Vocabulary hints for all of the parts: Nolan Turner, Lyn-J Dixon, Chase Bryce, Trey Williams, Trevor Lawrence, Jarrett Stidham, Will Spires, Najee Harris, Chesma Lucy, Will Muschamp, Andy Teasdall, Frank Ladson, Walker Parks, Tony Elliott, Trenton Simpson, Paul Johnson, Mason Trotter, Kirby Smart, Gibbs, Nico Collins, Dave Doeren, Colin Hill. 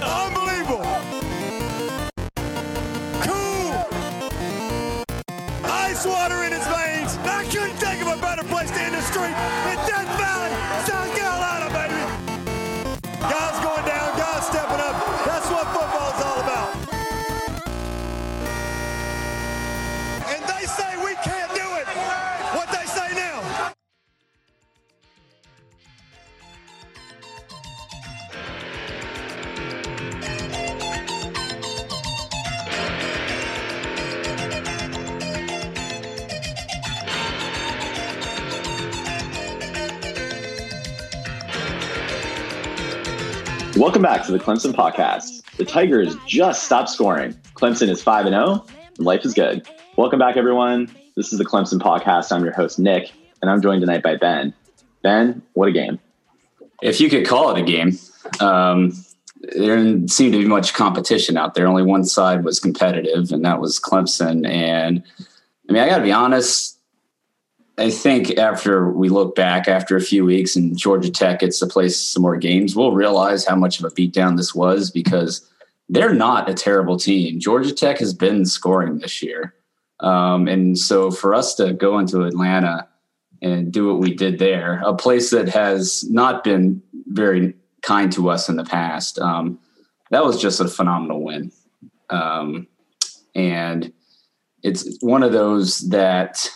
Unbelievable. Cool. Ice water in his veins. I couldn't think of a better place to end the street than Death Valley, South Carolina, baby. Guys going down, guys stepping up. That's what football's all about. And they say we can't do it. What they say now. Welcome back to the Clemson Podcast. The Tigers just stopped scoring. Clemson is 5-0, and life is good. Welcome back, everyone. This is the Clemson Podcast. I'm your host, Nick, and I'm joined tonight by Ben. Ben, what a game. If you could call it a game. There didn't seem to be much competition out there. Only one side was competitive, and that was Clemson. And, I mean, I got to be honest, I think after we look back after a few weeks and Georgia Tech gets to play some more games, we'll realize how much of a beatdown this was because they're not a terrible team. Georgia Tech has been scoring this year. And so for us to go into Atlanta and do what we did there, a place that has not been very kind to us in the past, that was just a phenomenal win. And it's one of those that,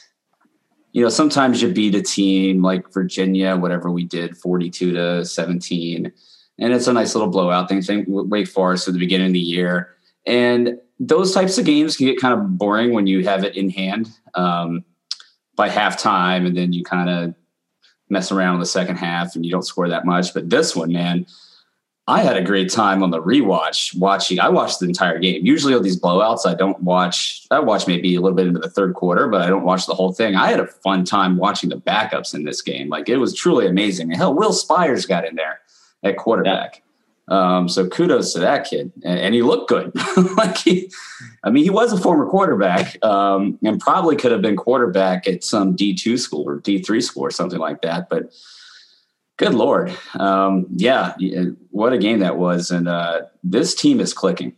you know, sometimes you beat a team like Virginia, whatever we did, 42-17. And it's a nice little blowout thing. Same with Wake Forest at the beginning of the year. And those types of games can get kind of boring when you have it in hand by halftime. And then you kind of mess around in the second half and you don't score that much. But this one, man, I had a great time on the rewatch watching. I watched the entire game. Usually on these blowouts, I don't watch. I watch maybe a little bit into the third quarter, but I don't watch the whole thing. I had a fun time watching the backups in this game. Like, it was truly amazing. And hell, Will Spires got in there at quarterback. Yeah. So kudos to that kid. And he looked good. Like, he was a former quarterback and probably could have been quarterback at some D2 school or D3 school or something like that. But good Lord. Yeah, what a game that was. And this team is clicking.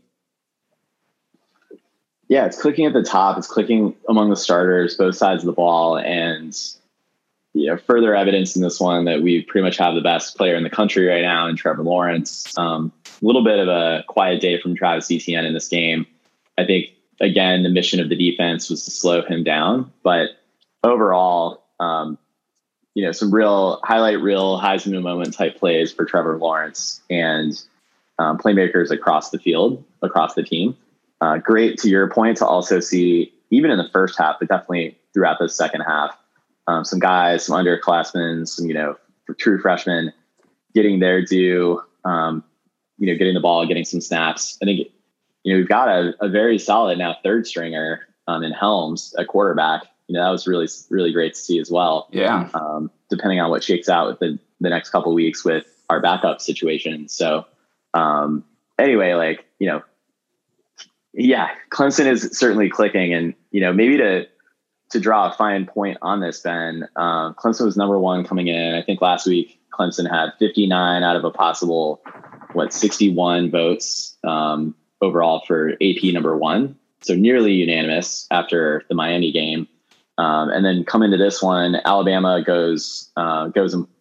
Yeah, it's clicking at the top. It's clicking among the starters, both sides of the ball. And, you know, further evidence in this one that we pretty much have the best player in the country right now in Trevor Lawrence. A little bit of a quiet day from Travis Etienne in this game. I think, again, the mission of the defense was to slow him down. But overall, you know, some real highlight reel, Heisman moment type plays for Trevor Lawrence and playmakers across the field, across the team. Great, to your point, to also see, even in the first half, but definitely throughout the second half, some guys, some underclassmen, some, you know, true freshmen getting their due, you know, getting the ball, getting some snaps. I think, you know, we've got a very solid now third stringer in Helms, a quarterback. You know, that was really, really great to see as well. Yeah. Depending on what shakes out with the next couple of weeks with our backup situation. So anyway, like, you know, yeah, Clemson is certainly clicking. And, you know, maybe to draw a fine point on this, Ben, Clemson was number one coming in. I think last week Clemson had 59 out of a possible, 61 votes overall for AP number one. So nearly unanimous after the Miami game. And then come into this one, Alabama goes and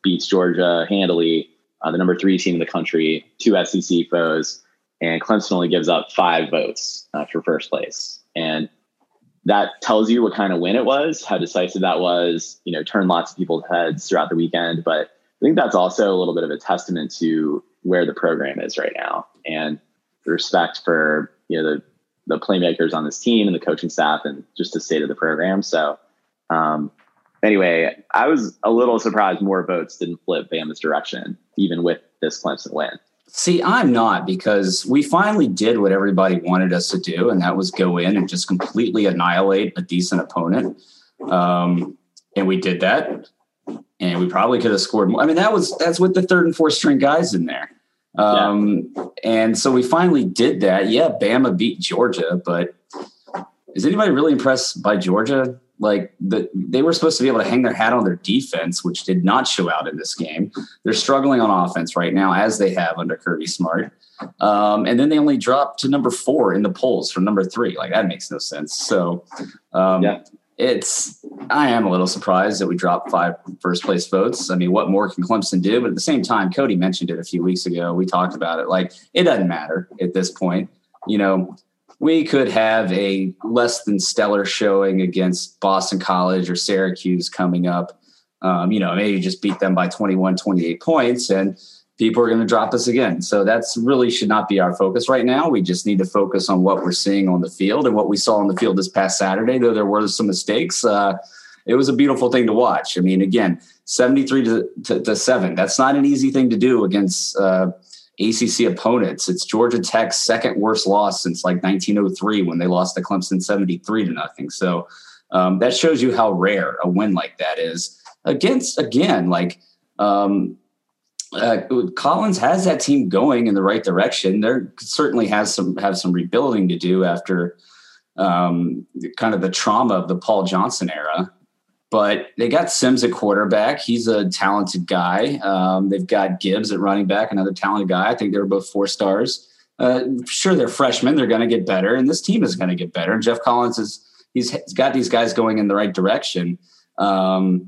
beats Georgia handily, the number three team in the country, two SEC foes, and Clemson only gives up 5 votes for first place. And that tells you what kind of win it was, how decisive that was, you know, turned lots of people's heads throughout the weekend. But I think that's also a little bit of a testament to where the program is right now and the respect for, you know, the playmakers on this team and the coaching staff and just the state of the program. So anyway, I was a little surprised more votes didn't flip Bama's direction, even with this Clemson win. See, I'm not, because we finally did what everybody wanted us to do, and that was go in and just completely annihilate a decent opponent. And we did that, and we probably could have scored more. I mean, that's with the third and fourth string guys in there. And so we finally did that. Yeah, Bama beat Georgia, but is anybody really impressed by Georgia? Like they were supposed to be able to hang their hat on their defense, which did not show out in this game. They're struggling on offense right now, as they have under Kirby Smart. And then they only dropped to number 4 in the polls from number 3. Like, that makes no sense. So I am a little surprised that we dropped 5 first place votes. I mean, what more can Clemson do? But at the same time, Cody mentioned it a few weeks ago. We talked about it. Like, it doesn't matter at this point, you know. We could have a less than stellar showing against Boston College or Syracuse coming up. You know, maybe just beat them by 21, 28 points, and people are going to drop us again. So that's really should not be our focus right now. We just need to focus on what we're seeing on the field and what we saw on the field this past Saturday, though there were some mistakes. It was a beautiful thing to watch. I mean, again, 73 to 7, that's not an easy thing to do against ACC opponents. It's Georgia Tech's second worst loss since like 1903, when they lost to Clemson 73-0. So that shows you how rare a win like that is against, again, like Collins has that team going in the right direction. There certainly have some rebuilding to do after kind of the trauma of the Paul Johnson era. But they got Sims at quarterback. He's a talented guy. They've got Gibbs at running back, another talented guy. I think they were both 4 stars. Sure, they're freshmen. They're going to get better, and this team is going to get better. And Geoff Collins, he's got these guys going in the right direction. They're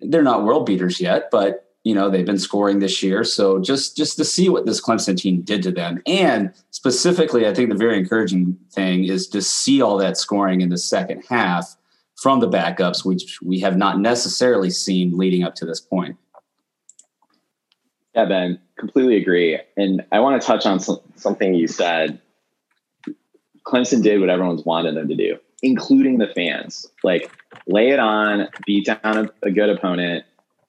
not world beaters yet, but, you know, they've been scoring this year. So just to see what this Clemson team did to them. And specifically, I think the very encouraging thing is to see all that scoring in the second half from the backups, which we have not necessarily seen leading up to this point. Yeah, Ben, completely agree. And I want to touch on something you said. Clemson did what everyone's wanted them to do, including the fans. Like, lay it on, beat down a good opponent.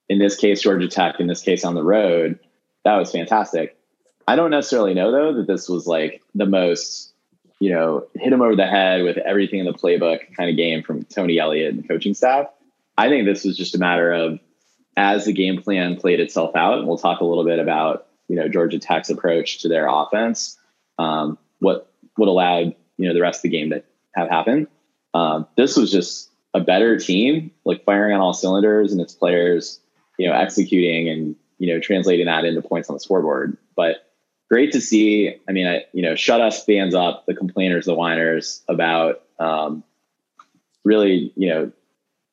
In this case, Georgia Tech, in this case, on the road. That was fantastic. I don't necessarily know, though, that this was like the most, you know, hit them over the head with everything in the playbook kind of game from Tony Elliott and the coaching staff. I think this was just a matter of, as the game plan played itself out, and we'll talk a little bit about, you know, Georgia Tech's approach to their offense, what allowed, you know, the rest of the game to have happened. This was just a better team, like firing on all cylinders, and its players, you know, executing and, you know, translating that into points on the scoreboard. But great to see. I mean, shut us fans up, the complainers, the whiners, about really, you know,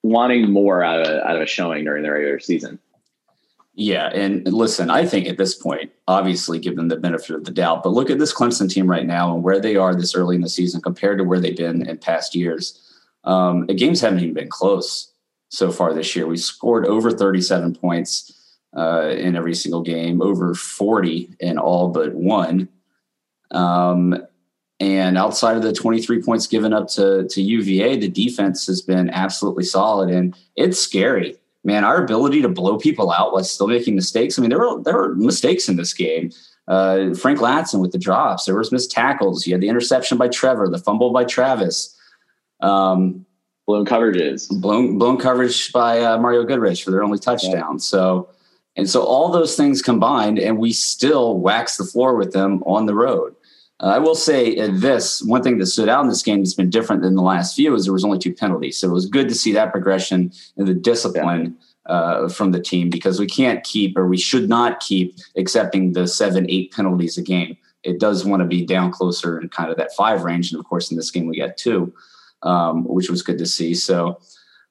wanting more out of a showing during the regular season. Yeah, and listen, I think at this point, obviously give them the benefit of the doubt, but look at this Clemson team right now and where they are this early in the season compared to where they've been in past years. The games haven't even been close so far this year. We scored over 37 points in every single game, over 40 in all but one. And outside of the 23 points given up to UVA, the defense has been absolutely solid, and it's scary, man. Our ability to blow people out while still making mistakes. I mean, there were mistakes in this game. Frank Ladson with the drops, there was missed tackles. You had the interception by Trevor, the fumble by Travis, blown coverage by Mario Goodrich for their only touchdown. Yeah. So all those things combined, and we still wax the floor with them on the road. I will say this, one thing that stood out in this game that's been different than the last few is there was only 2 penalties. So it was good to see that progression and the discipline from the team, because we can't keep, or we should not keep, accepting the 7-8 penalties a game. It does want to be down closer in kind of that 5 range. And of course, in this game, we got 2, which was good to see. So,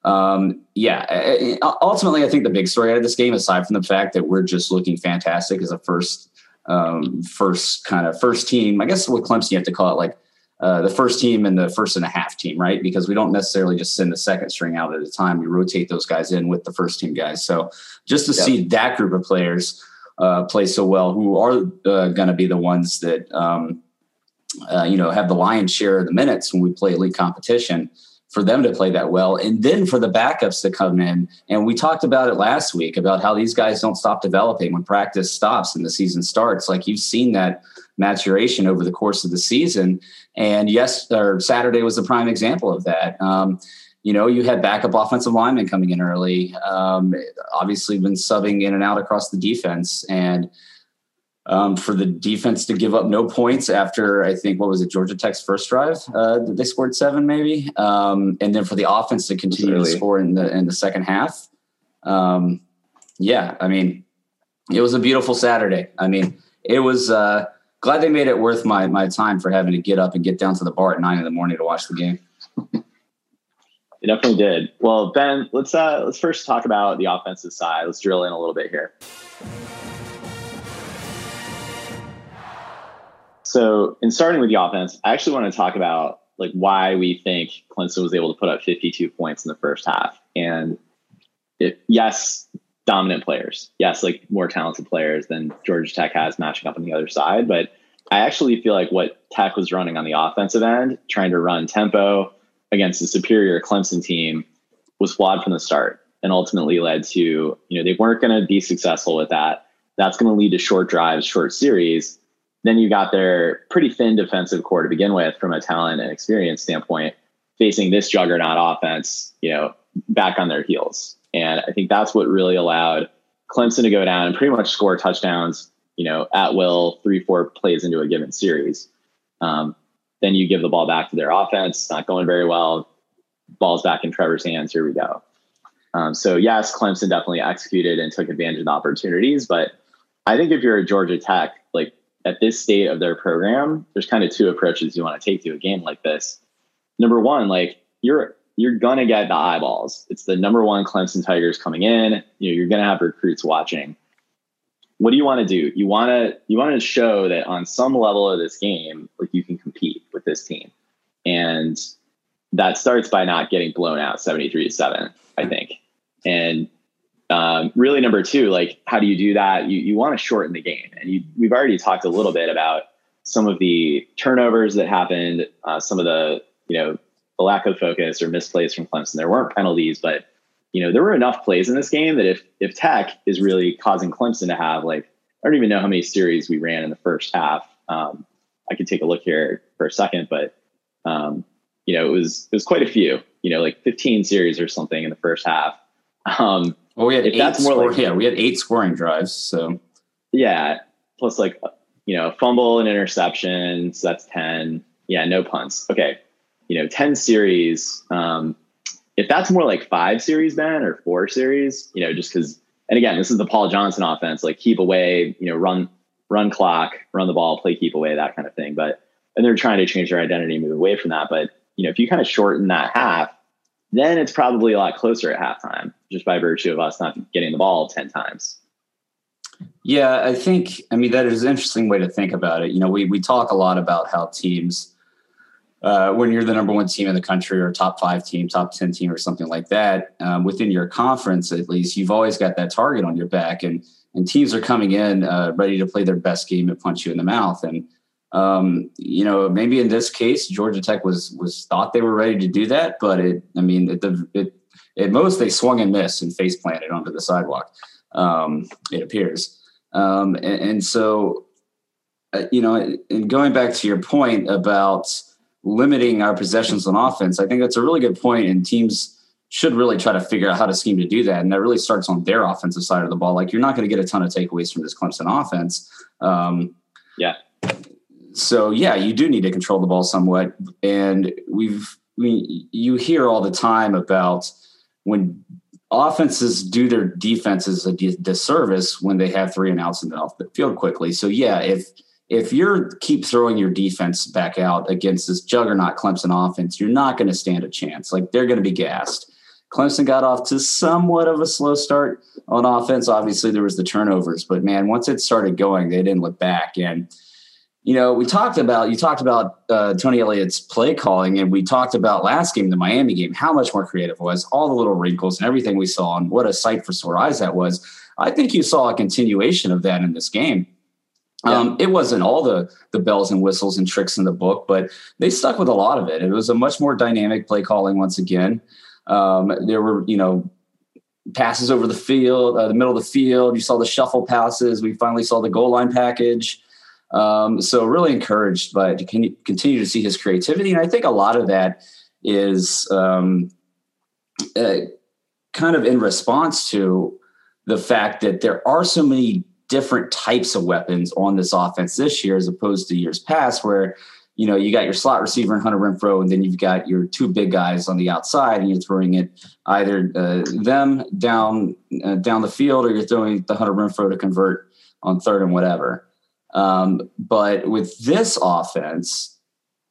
ultimately, I think the big story out of this game, aside from the fact that we're just looking fantastic as a first team, I guess with Clemson, you have to call it like the first team and the first and a half team, right? Because we don't necessarily just send the second string out at a time. We rotate those guys in with the first team guys. So just to see that group of players play so well, who are going to be the ones that, have the lion's share of the minutes when we play elite competition, for them to play that well. And then for the backups to come in, and we talked about it last week about how these guys don't stop developing when practice stops and the season starts. Like, you've seen that maturation over the course of the season. And Saturday was the prime example of that. You had backup offensive linemen coming in early, obviously been subbing in and out across the defense, and for the defense to give up no points after, I think, what was it, Georgia Tech's first drive? They scored 7 maybe. And then for the offense to continue to score in the second half. Yeah, I mean, it was a beautiful Saturday. I mean, it was glad they made it worth my time for having to get up and get down to the bar at 9 a.m. to watch the game. It definitely did. Well, Ben, let's first talk about the offensive side. Let's drill in a little bit here. So in starting with the offense, I actually want to talk about like why we think Clemson was able to put up 52 points in the first half. And yes, dominant players. Yes, like more talented players than Georgia Tech has matching up on the other side. But I actually feel like what Tech was running on the offensive end, trying to run tempo against a superior Clemson team, was flawed from the start and ultimately led to, they weren't going to be successful with that. That's going to lead to short drives, short series. Then you got their pretty thin defensive core to begin with from a talent and experience standpoint, facing this juggernaut offense, back on their heels. And I think that's what really allowed Clemson to go down and pretty much score touchdowns, at will, 3-4 plays into a given series. Then you give the ball back to their offense, not going very well. Ball's back in Trevor's hands. Here we go. So yes, Clemson definitely executed and took advantage of the opportunities. But I think if you're a Georgia Tech, like at this state of their program, there's kind of two approaches you want to take to a game like this. Number one, like you're going to get the eyeballs. It's the number one Clemson Tigers coming in. You're going to have recruits watching. What do you want to do? You want to show that on some level of this game, like you can compete with this team. And that starts by not getting blown out 73-7, I think. And really number two, like how do you do that? You want to shorten the game. And we've already talked a little bit about some of the turnovers that happened, some of the, the lack of focus or misplays from Clemson. There weren't penalties, but there were enough plays in this game that if Tech is really causing Clemson to have, like, I don't even know how many series we ran in the first half. I could take a look here for a second, but it was quite a few. Like 15 series or something in the first half. Well, we had eight scoring drives. So yeah, plus like a fumble and interception. So that's 10. Yeah, no punts. Okay. 10 series, if that's more like 5 series, Ben, or 4 series, just because, and again, this is the Paul Johnson offense, like keep away, run clock, run the ball, play keep away, that kind of thing. But, and they're trying to change their identity and move away from that. But, if you kind of shorten that half, then it's probably a lot closer at halftime just by virtue of us not getting the ball 10 times. Yeah, I mean, that is an interesting way to think about it. We talk a lot about how teams, when you're the number one team in the country or top 5 team, top 10 team or something like that, within your conference, at least, you've always got that target on your back and teams are coming in ready to play their best game and punch you in the mouth. And, maybe in this case, Georgia Tech was thought they were ready to do that. But at most they swung and missed and face planted onto the sidewalk. It appears. And going back to your point about limiting our possessions on offense, I think that's a really good point, and teams should really try to figure out how to scheme to do that. And that really starts on their offensive side of the ball. Like, you're not going to get a ton of takeaways from this Clemson offense. Yeah. So yeah, you do need to control the ball somewhat. And you hear all the time about when offenses do their defenses a disservice when they have 3 and outs and off the field quickly. So yeah, if you keep throwing your defense back out against this juggernaut Clemson offense, you're not going to stand a chance. Like, they're going to be gassed. Clemson got off to somewhat of a slow start on offense. Obviously, there was the turnovers, but man, once it started going, they didn't look back. And, you talked about Tony Elliott's play calling, and we talked about last game, the Miami game, how much more creative it was, all the little wrinkles and everything we saw, and what a sight for sore eyes that was. I think you saw a continuation of that in this game. Yeah. It wasn't all the bells and whistles and tricks in the book, but they stuck with a lot of it. It was a much more dynamic play calling once again. There were, passes over the field, the middle of the field. You saw the shuffle passes. We finally saw the goal line package. So really encouraged, but you continue to see his creativity. And I think a lot of that is kind of in response to the fact that there are so many different types of weapons on this offense this year as opposed to years past where, you know, you got your slot receiver in Hunter Renfrow, and then you've got your two big guys on the outside, and you're throwing it either them down the field, or you're throwing the Hunter Renfrow to convert on third and whatever. But with this offense,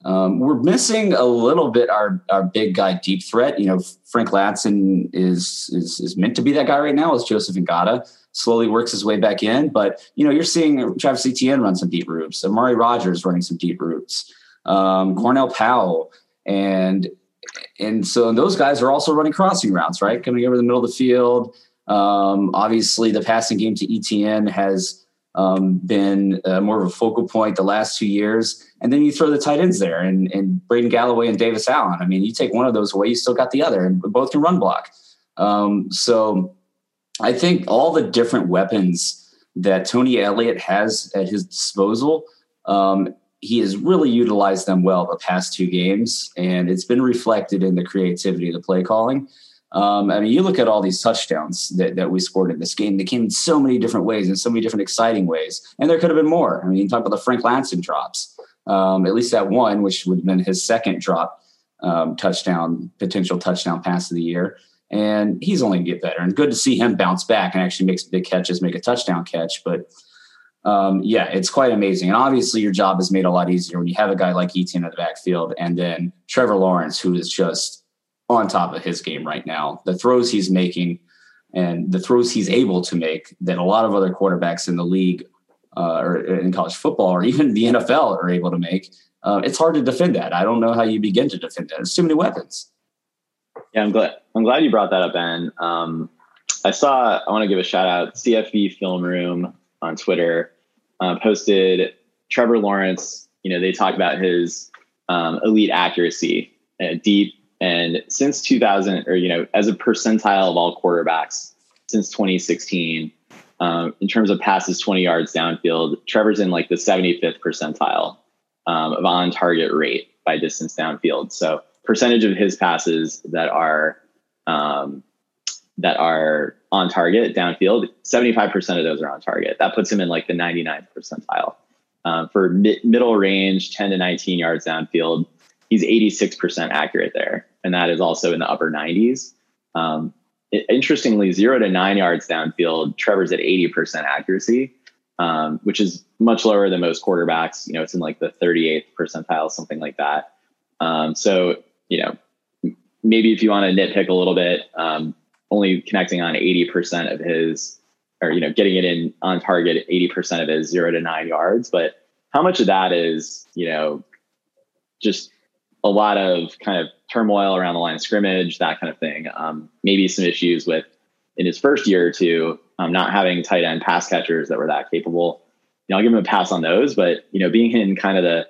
we're missing a little bit our big guy deep threat. You know, Frank Ladson is meant to be that guy right now. It's Joseph Ngata. Slowly works his way back in. But, you know, you're seeing Travis Etienne run some deep routes. Amari Rodgers running some deep routes. Cornell Powell. And so those guys are also running crossing routes, right? Coming over the middle of the field. Obviously, the passing game to Etienne has been more of a focal point the last 2 years. And then you throw the tight ends there and Braden Galloway and Davis Allen. I mean, you take one of those away, you still got the other, and both can run block. So I think all the different weapons that Tony Elliott has at his disposal, he has really utilized them well the past two games, and it's been reflected in the creativity of the play calling. I mean, you look at all these touchdowns that we scored in this game. They came in so many different ways, in so many different exciting ways. And there could have been more. I mean, you talk about the Frank Ladson drops, at least that one, which would have been his second drop potential touchdown pass of the year. And he's only going to get better. And good to see him bounce back and actually make some big catches, make a touchdown catch. But, yeah, it's quite amazing. And obviously your job is made a lot easier when you have a guy like Etienne in the backfield and then Trevor Lawrence, who is just on top of his game right now. The throws he's making and the throws he's able to make that a lot of other quarterbacks in the league or in college football or even the NFL are able to make, it's hard to defend that. I don't know how you begin to defend that. It's too many weapons. Yeah, I'm glad you brought that up, Ben. I want to give a shout out. CFB Film Room on Twitter posted Trevor Lawrence. You know, they talk about his elite accuracy, deep, and since 2000, or you know, as a percentile of all quarterbacks since 2016, in terms of passes 20 yards downfield, Trevor's in like the 75th percentile of on-target rate by distance downfield. So. Percentage of his passes that are on target downfield, 75% of those are on target. That puts him in like the 99th percentile. For middle range, 10 to 19 yards downfield, he's 86% accurate there, and that is also in the upper 90s. Interestingly, 0 to 9 yards downfield, Trevor's at 80% accuracy, which is much lower than most quarterbacks. You know, it's in like the 38th percentile, something like that. So, you know, maybe if you want to nitpick a little bit, only connecting on 80% of his, or, you know, getting it in on target, 80% of his 0 to 9 yards. But how much of that is, you know, just a lot of kind of turmoil around the line of scrimmage, that kind of thing. Maybe some issues with in his first year or two, not having tight end pass catchers that were that capable. You know, I'll give him a pass on those, but, you know, being in kind of the,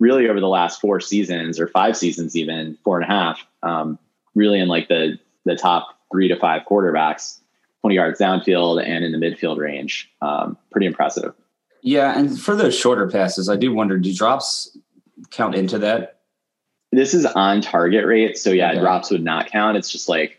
really over the last 4 seasons or 5 seasons, even 4.5, really in like the top 3 to 5 quarterbacks, 20 yards downfield and in the midfield range. Pretty impressive. Yeah. And for those shorter passes, I do wonder, do drops count into that? This is on target rate. So yeah, okay. Drops would not count. It's just like,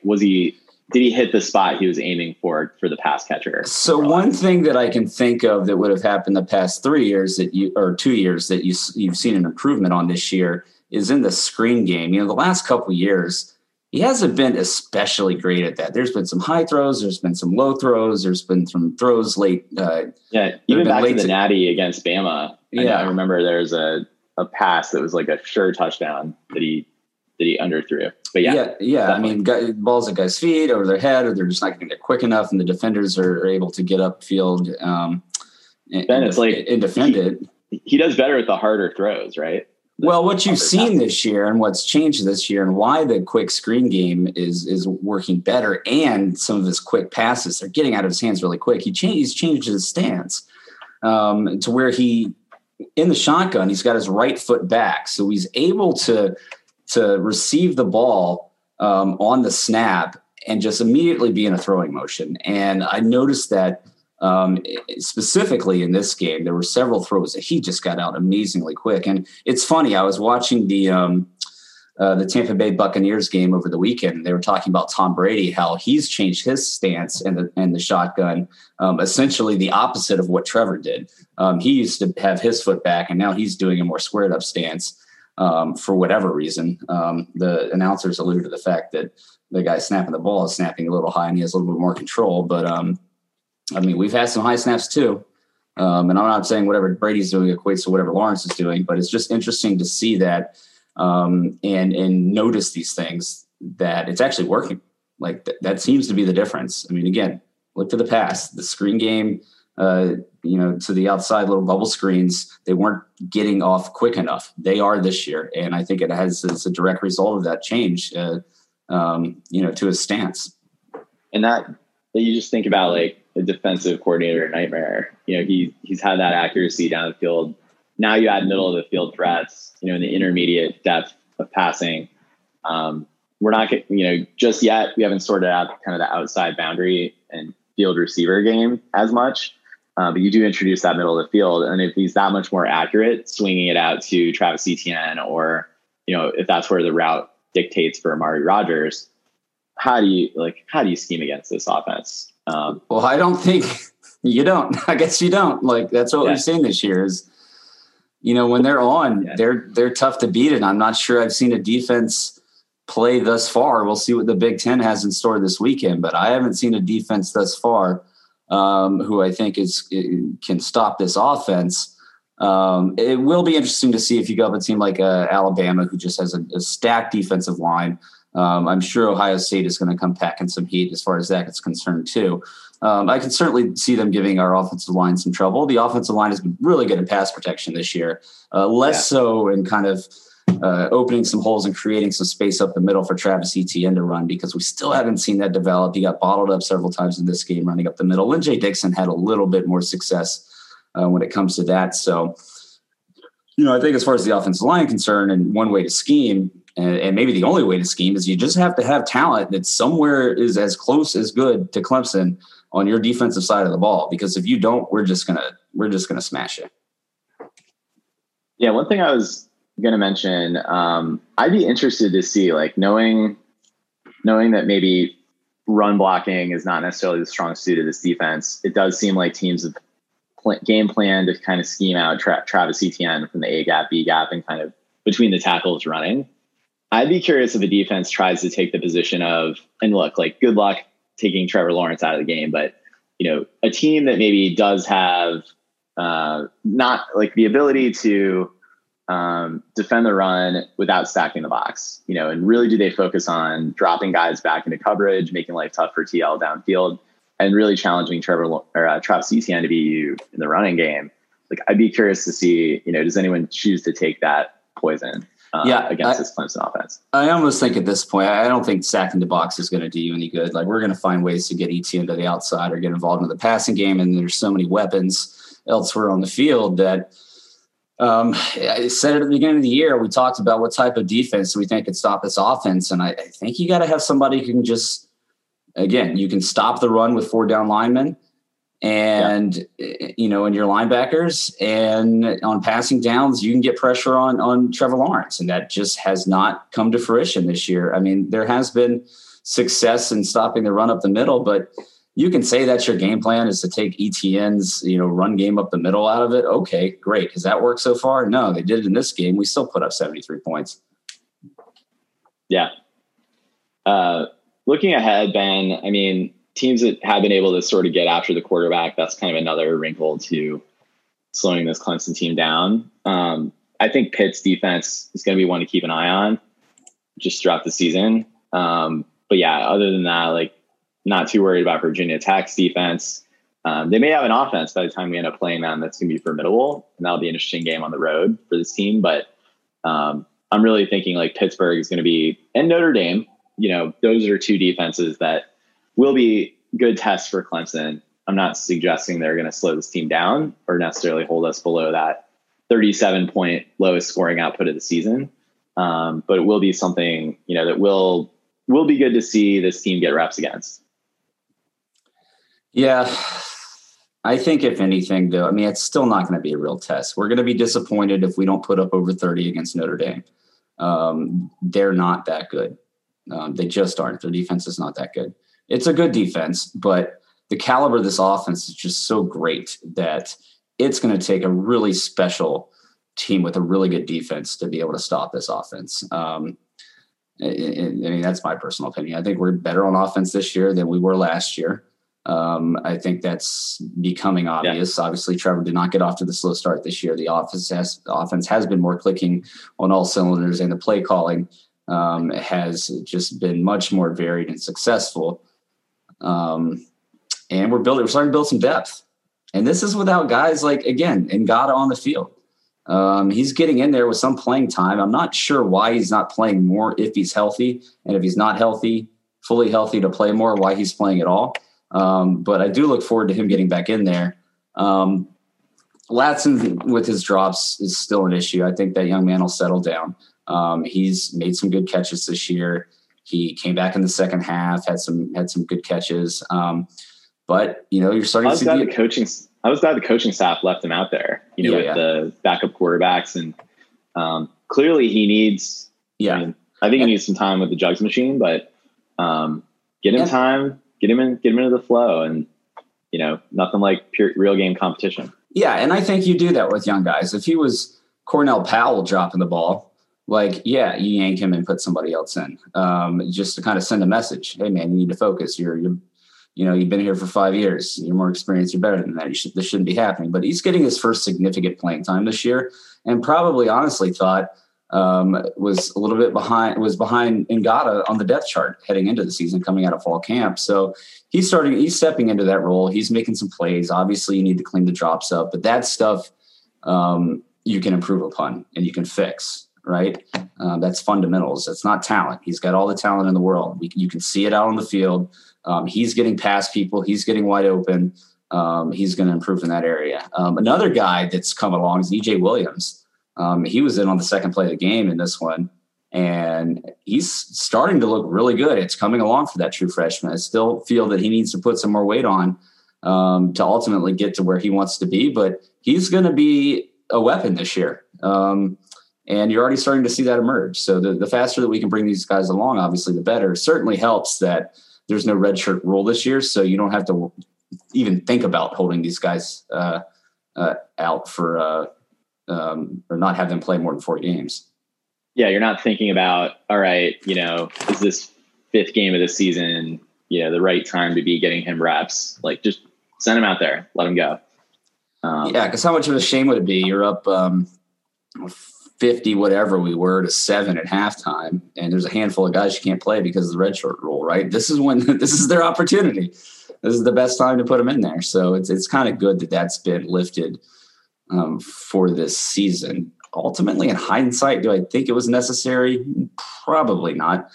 did he hit the spot he was aiming for the pass catcher? So one thing that I can think of that would have happened the past 3 years you've seen an improvement on this year is in the screen game. You know, the last couple of years, he hasn't been especially great at that. There's been some high throws. There's been some low throws. There's been some throws late. Even back to the Natty against Bama. Yeah. I remember there's a pass that was like a sure touchdown that he underthrew. But yeah. I mean, balls at guys' feet over their head, or they're just not getting there quick enough, and the defenders are able to get upfield and defend it. He does better at the harder throws, right? Well, what you've seen this year and what's changed this year and why the quick screen game is working better, and some of his quick passes, they're getting out of his hands really quick. He's changed his stance to where he, in the shotgun, he's got his right foot back. So he's able to receive the ball on the snap and just immediately be in a throwing motion. And I noticed that specifically in this game, there were several throws that he just got out amazingly quick. And it's funny, I was watching the the Tampa Bay Buccaneers game over the weekend. They were talking about Tom Brady, how he's changed his stance in the shotgun, essentially the opposite of what Trevor did. He used to have his foot back, and now he's doing a more squared up stance for whatever reason. The announcers alluded to the fact that the guy snapping the ball is snapping a little high and he has a little bit more control. But, I mean, we've had some high snaps too. And I'm not saying whatever Brady's doing equates to whatever Lawrence is doing, but it's just interesting to see that and notice these things that it's actually working. Like that seems to be the difference. I mean, again, look to the past, the screen game, to the outside little bubble screens, they weren't getting off quick enough. They are this year. And I think it's a direct result of that change, to his stance. And that you just think about like a defensive coordinator nightmare, he's had that accuracy down the field. Now you add middle of the field threats, in the intermediate depth of passing. We're not, just yet, we haven't sorted out kind of the outside boundary and field receiver game as much. But you do introduce that middle of the field. And if he's that much more accurate, swinging it out to Travis Etienne, or, if that's where the route dictates for Amari Rodgers, how do you scheme against this offense? Well, I don't think you don't. I guess you don't. Like, that's what we've seen this year is, when they're on, they're tough to beat. And I'm not sure I've seen a defense play thus far. We'll see what the Big Ten has in store this weekend, but I haven't seen a defense thus far who I think can stop this offense. It will be interesting to see if you go up a team like Alabama, who just has a stacked defensive line. I'm sure Ohio State is going to come packing some heat as far as that's concerned too. I can certainly see them giving our offensive line some trouble. The offensive line has been really good at pass protection this year, less so in kind of opening some holes and creating some space up the middle for Travis Etienne to run, because we still haven't seen that develop. He got bottled up several times in this game running up the middle. Lyn-J Dixon had a little bit more success when it comes to that. So, I think as far as the offensive line concerned, and one way to scheme, and maybe the only way to scheme, is you just have to have talent that somewhere is as close as good to Clemson on your defensive side of the ball, because if you don't, we're just gonna smash it. Yeah, one thing I was gonna mention, I'd be interested to see, like, knowing that maybe run blocking is not necessarily the strongest suit of this defense. It does seem like teams have game plan to kind of scheme out Travis Etienne from the A gap, B gap, and kind of between the tackles running. I'd be curious if the defense tries to take the position of, and look, like, good luck taking Trevor Lawrence out of the game, but a team that maybe does have not like the ability to defend the run without stacking the box, and really, do they focus on dropping guys back into coverage, making life tough for TL downfield, and really challenging Travis Etienne to be you in the running game. Like, I'd be curious to see, does anyone choose to take that poison against this Clemson offense? I almost think at this point, I don't think sacking the box is going to do you any good. Like, we're going to find ways to get Etienne to the outside or get involved in the passing game. And there's so many weapons elsewhere on the field that I said at the beginning of the year, we talked about what type of defense we think could stop this offense. And I think you got to have somebody who can just, again, you can stop the run with four down linemen and, and your linebackers, and on passing downs, you can get pressure on Trevor Lawrence. And that just has not come to fruition this year. I mean, there has been success in stopping the run up the middle, but you can say that's your game plan, is to take ETN's, run game up the middle out of it. Okay, great. Has that worked so far? No, they did it in this game. We still put up 73 points. Yeah. Looking ahead, Ben, I mean, teams that have been able to sort of get after the quarterback, that's kind of another wrinkle to slowing this Clemson team down. I think Pitt's defense is going to be one to keep an eye on just throughout the season. But yeah, other than that, like, not too worried about Virginia Tech's defense. They may have an offense by the time we end up playing them that's going to be formidable, and that'll be an interesting game on the road for this team. But I'm really thinking, like, Pittsburgh is going to be, and Notre Dame, those are two defenses that will be good tests for Clemson. I'm not suggesting they're going to slow this team down or necessarily hold us below that 37-point lowest scoring output of the season. But it will be something, that will be good to see this team get reps against. Yeah. I think if anything, though, I mean, it's still not going to be a real test. We're going to be disappointed if we don't put up over 30 against Notre Dame. They're not that good. They just aren't. Their defense is not that good. It's a good defense, but the caliber of this offense is just so great that it's going to take a really special team with a really good defense to be able to stop this offense. I mean, that's my personal opinion. I think we're better on offense this year than we were last year. I think that's becoming obvious. Yeah. Obviously, Trevor did not get off to the slow start this year. The offense has been more clicking on all cylinders, and the play calling has just been much more varied and successful. And we're starting to build some depth. And this is without guys like, again, Ngata on the field. He's getting in there with some playing time. I'm not sure why he's not playing more if he's healthy, and if he's not healthy, fully healthy to play more, why he's playing at all. But I do look forward to him getting back in there. Ladson with his drops is still an issue. I think that young man will settle down. He's made some good catches this year. He came back in the second half, had some good catches. But you know, you're starting to see I was glad the coaching staff left him out there, with the backup quarterbacks, and clearly he needs. Yeah, he needs some time with the jugs machine, but get him time, get him into the flow, and nothing like pure real game competition. Yeah, and I think you do that with young guys. If he was Cornell Powell dropping the ball, you yank him and put somebody else in, just to kind of send a message. Hey, man, you need to focus. You've been here for 5 years. You're more experienced. You're better than that. This shouldn't be happening. But he's getting his first significant playing time this year, and probably honestly thought was a little bit behind. Was behind Ngata on the depth chart heading into the season, coming out of fall camp. So he's starting. He's stepping into that role. He's making some plays. Obviously, you need to clean the drops up, but that stuff you can improve upon and you can fix. Right? That's fundamentals. That's not talent. He's got all the talent in the world. You can see it out on the field. He's getting past people. He's getting wide open. He's going to improve in that area. Another guy that's come along is EJ Williams. He was in on the second play of the game in this one, and he's starting to look really good. It's coming along for that true freshman. I still feel that he needs to put some more weight on to ultimately get to where he wants to be, but he's going to be a weapon this year. And you're already starting to see that emerge. So the faster that we can bring these guys along, obviously, the better. It certainly helps that there's no redshirt rule this year, so you don't have to even think about holding these guys out for or not have them play more than 4 games. Yeah, you're not thinking about, all right, is this 5th game of the season, the right time to be getting him reps? Just send him out there. Let him go. Because how much of a shame would it be? You're up 50 whatever we were to 7 at halftime, and there's a handful of guys you can't play because of the redshirt rule, right? This is their opportunity. This is the best time to put them in there. So it's kind of good that that's been lifted for this season. Ultimately, in hindsight, do I think it was necessary? Probably not.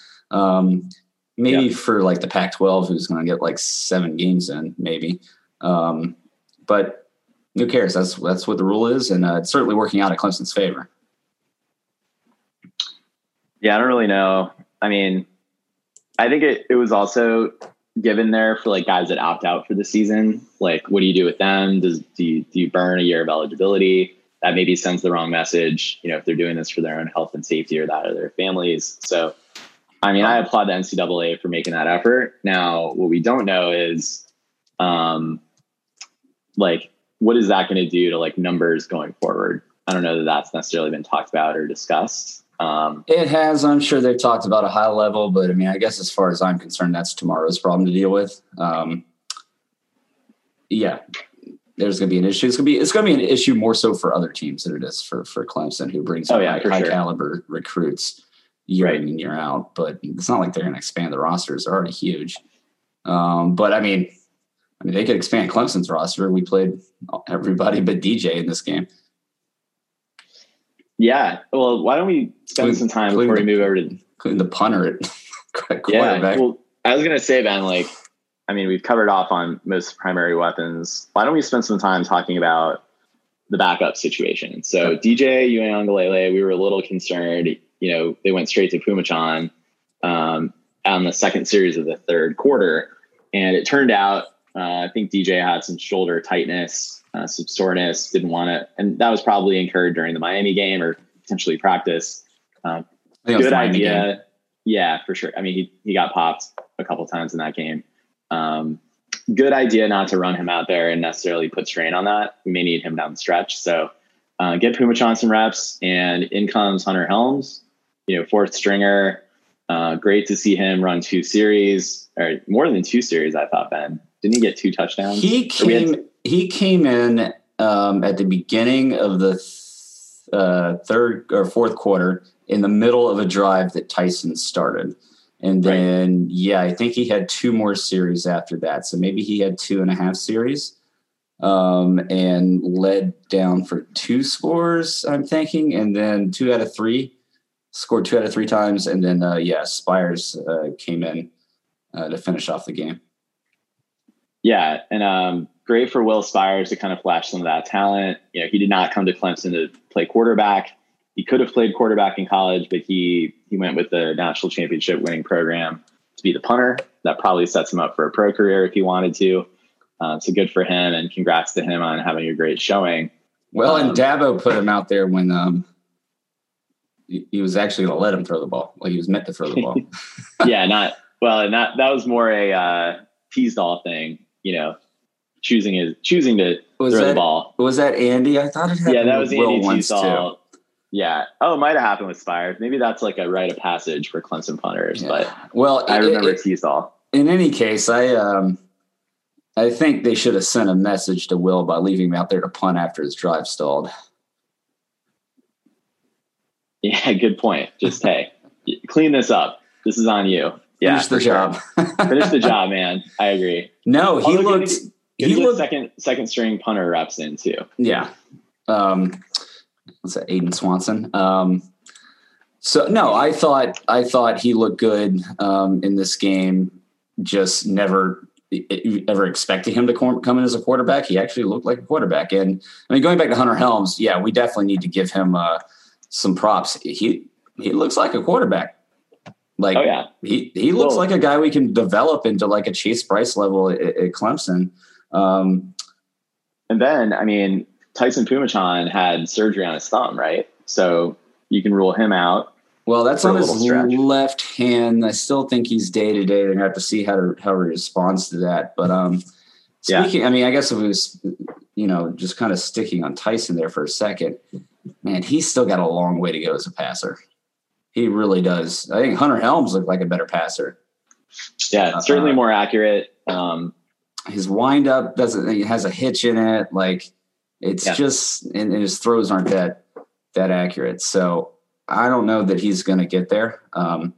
Maybe for the Pac-12, who's going to get 7 games in, maybe. But who cares? That's what the rule is, and it's certainly working out in Clemson's favor. Yeah, I don't really know. I mean, I think it was also given there for guys that opt out for the season. What do you do with them? Do you burn a year of eligibility? That maybe sends the wrong message, if they're doing this for their own health and safety or that of their families. So, I mean, I applaud the NCAA for making that effort. Now, what we don't know is, what is that going to do to numbers going forward? I don't know that that's necessarily been talked about or discussed. It has. I'm sure they've talked about a high level, but I mean, I guess as far as I'm concerned, that's tomorrow's problem to deal with. There's going to be an issue. It's going to be an issue more so for other teams than it is for Clemson, who brings high caliber recruits year in and year out. But it's not like they're going to expand the rosters; they're already huge. But I mean, they could expand Clemson's roster. We played everybody but DJ in this game. Yeah. Well, why don't we spend some time before we move over to the punter at quarterback? Yeah. Well, I was going to say, Ben, we've covered off on most primary weapons. Why don't we spend some time talking about the backup situation? So DJ Uiagalelei, we were a little concerned. They went straight to Pumachan on the second series of the third quarter. And it turned out, I think DJ had some shoulder tightness, some soreness, didn't want to, and that was probably incurred during the Miami game or potentially practice. Good idea. Yeah, for sure. I mean, he got popped a couple times in that game. Good idea not to run him out there and necessarily put strain on that. We may need him down the stretch. So get Pumachan some reps, and in comes Hunter Helms, fourth stringer. Great to see him run two series, or more than two series, I thought, Ben. Didn't he get two touchdowns? He came in at the beginning of the third or fourth quarter in the middle of a drive that Tyson started. And then, I think he had two more series after that. So maybe he had 2.5 series and led down for 2 scores, I'm thinking. And then 2 out of 3, scored 2 out of 3 times. And then, Spires came in to finish off the game. Yeah, and great for Will Spires to kind of flash some of that talent. He did not come to Clemson to play quarterback. He could have played quarterback in college, but he went with the national championship winning program to be the punter. That probably sets him up for a pro career if he wanted to. So good for him, and congrats to him on having a great showing. Well, and Dabo put him out there when he was actually going to let him throw the ball. Like, he was meant to throw the ball. That was more a Teasdall thing, choosing to throw the ball. Was that Andy? I thought it happened. Yeah, that was Andy Teasdall. Yeah. Oh, it might have happened with Spires. Maybe that's like a rite of passage for Clemson punters. Yeah. But I remember Teasdall. In any case, I think they should have sent a message to Will by leaving him out there to punt after his drive stalled. Yeah, good point. Just hey, clean this up. This is on you. Yeah, finish the job. Finish the job, man. I agree. No, he looked second string punter reps in too. Yeah. What's that, Aiden Swanson? I thought he looked good in this game. Just never ever expected him to come in as a quarterback. He actually looked like a quarterback. And I mean, going back to Hunter Helms, yeah, we definitely need to give him some props. He looks like a quarterback. Like, oh, yeah. He looks like a guy we can develop into like a Chase Bryce level at Clemson. And then, I mean, Tyson Pumachan had surgery on his thumb, right? So you can rule him out. Well, that's on his left hand. I still think he's day-to-day. They're going to have to see how he responds to that. But I mean, I guess if it was, just kind of sticking on Tyson there for a second, man, he's still got a long way to go as a passer. He really does. I think Hunter Helms looked like a better passer. Yeah, certainly more accurate. His windup has a hitch in it. Like, it's just, and his throws aren't that accurate. So I don't know that he's going to get there. And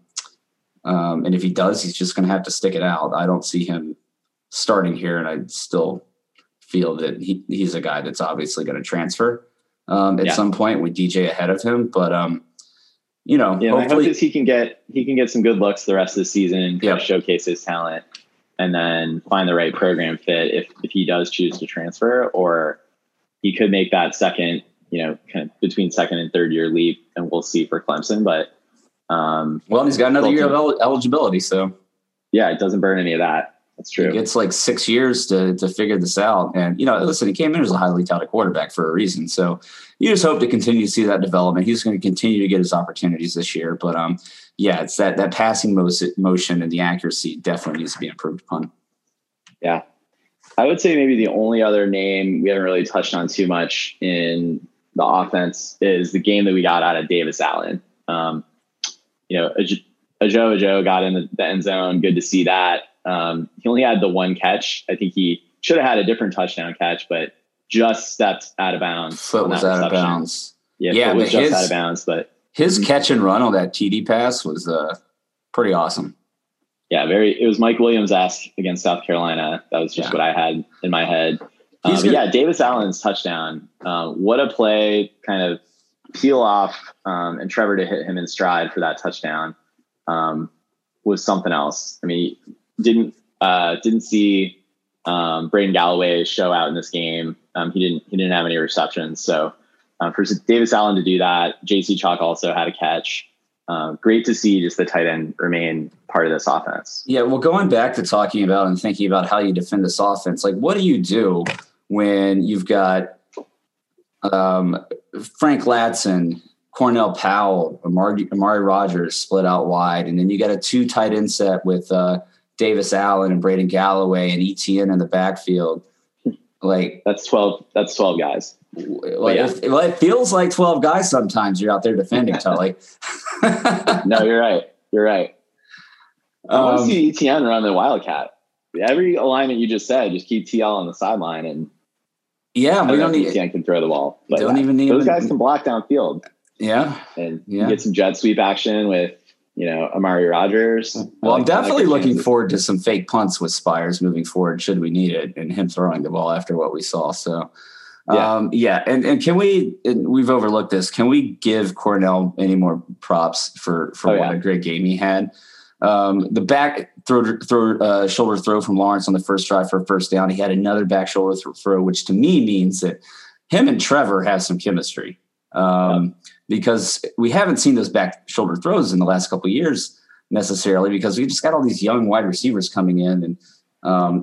if he does, he's just going to have to stick it out. I don't see him starting here, and I still feel that he's a guy that's obviously going to transfer at some point with DJ ahead of him. But hopefully my hope is he can get some good looks the rest of the season, kind of showcase his talent, and then find the right program fit if he does choose to transfer, or he could make that second, kind of between second and third year leap, and we'll see for Clemson. But he's got another year of eligibility, so yeah, it doesn't burn any of that. That's true. It gets like 6 years to figure this out, and listen, he came in as a highly touted quarterback for a reason, so. You just hope to continue to see that development. He's going to continue to get his opportunities this year. But, it's that passing motion and the accuracy definitely needs to be improved upon. Yeah. I would say maybe the only other name we haven't really touched on too much in the offense is the game that we got out of Davis Allen. Ajo got in the end zone. Good to see that. He only had the one catch. I think he should have had a different touchdown catch, but just stepped out of bounds. Foot was out of bounds. Yeah, it was just out of bounds. But his catch and run on that TD pass was pretty awesome. Yeah, it was Mike Williams-esque against South Carolina. That was just what I had in my head. Davis Allen's touchdown. What a play, kind of peel off and Trevor to hit him in stride for that touchdown was something else. I mean, didn't see Braden Galloway show out in this game. He didn't have any receptions. So for Davis Allen to do that, JC Chalk also had a catch. Great to see just the tight end remain part of this offense. Yeah. Well, going back to talking about and thinking about how you defend this offense, like what do you do when you've got Frank Ladson Cornell Powell, Amari Rodgers split out wide. And then you got a two tight end set with Davis Allen and Braden Galloway and Etienne in the backfield. Like that's 12 guys. Like, yeah. Well, it feels like 12 guys sometimes you're out there defending. Tully. No, you're right. You're right. I want to see Etienne run the Wildcat. Every alignment you just said, just keep TL on the sideline. And yeah, we don't need Etienne can throw the ball. But don't even need those guys can block downfield. Yeah. And you get some jet sweep action with, Amari Rodgers. Well, I'm definitely looking forward to some fake punts with Spires moving forward, should we need it, and him throwing the ball after what we saw. So, And can we, and we've overlooked this, can we give Cornell any more props for what a great game he had? The back shoulder throw from Lawrence on the first drive for a first down. He had another back shoulder throw, which to me means that him and Trevor have some chemistry. Because we haven't seen those back shoulder throws in the last couple of years necessarily, because we've just got all these young wide receivers coming in. And,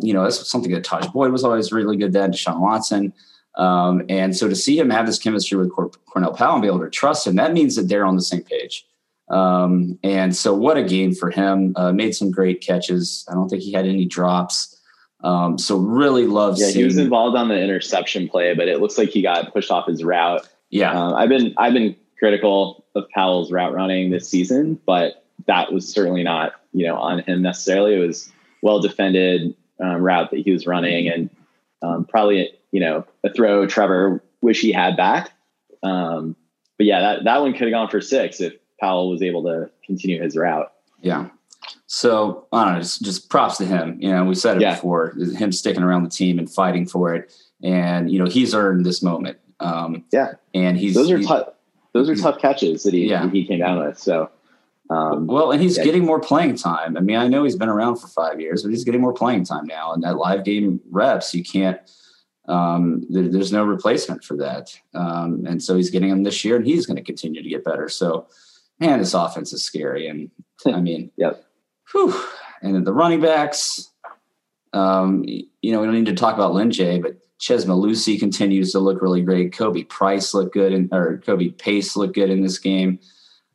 that's something that Taj Boyd was always really good at, Deshaun Watson. And so to see him have this chemistry with Cornell Powell and be able to trust him, that means that they're on the same page. And so what a game for him. Made some great catches. I don't think he had any drops. So really loved seeing. He was involved on the interception play, but it looks like he got pushed off his route. Yeah, I've been critical of Powell's route running this season, but that was certainly not on him necessarily. It was well defended route that he was running, and probably a throw Trevor wish he had back. But yeah, that one could have gone for 6 if Powell was able to continue his route. Yeah, so I don't know, just props to him. We said it before, him sticking around the team and fighting for it, and he's earned this moment. And those are tough catches that he came down with. So, and he's getting more playing time. I mean, I know he's been around for 5 years, but he's getting more playing time now. And that live game reps, you can't. There's no replacement for that. And so he's getting them this year, and he's going to continue to get better. So, man, this offense is scary. And I mean, and then the running backs. We don't need to talk about Lyn-J, but Chesma Lucy continues to look really great. Kobe Pace looked good in this game.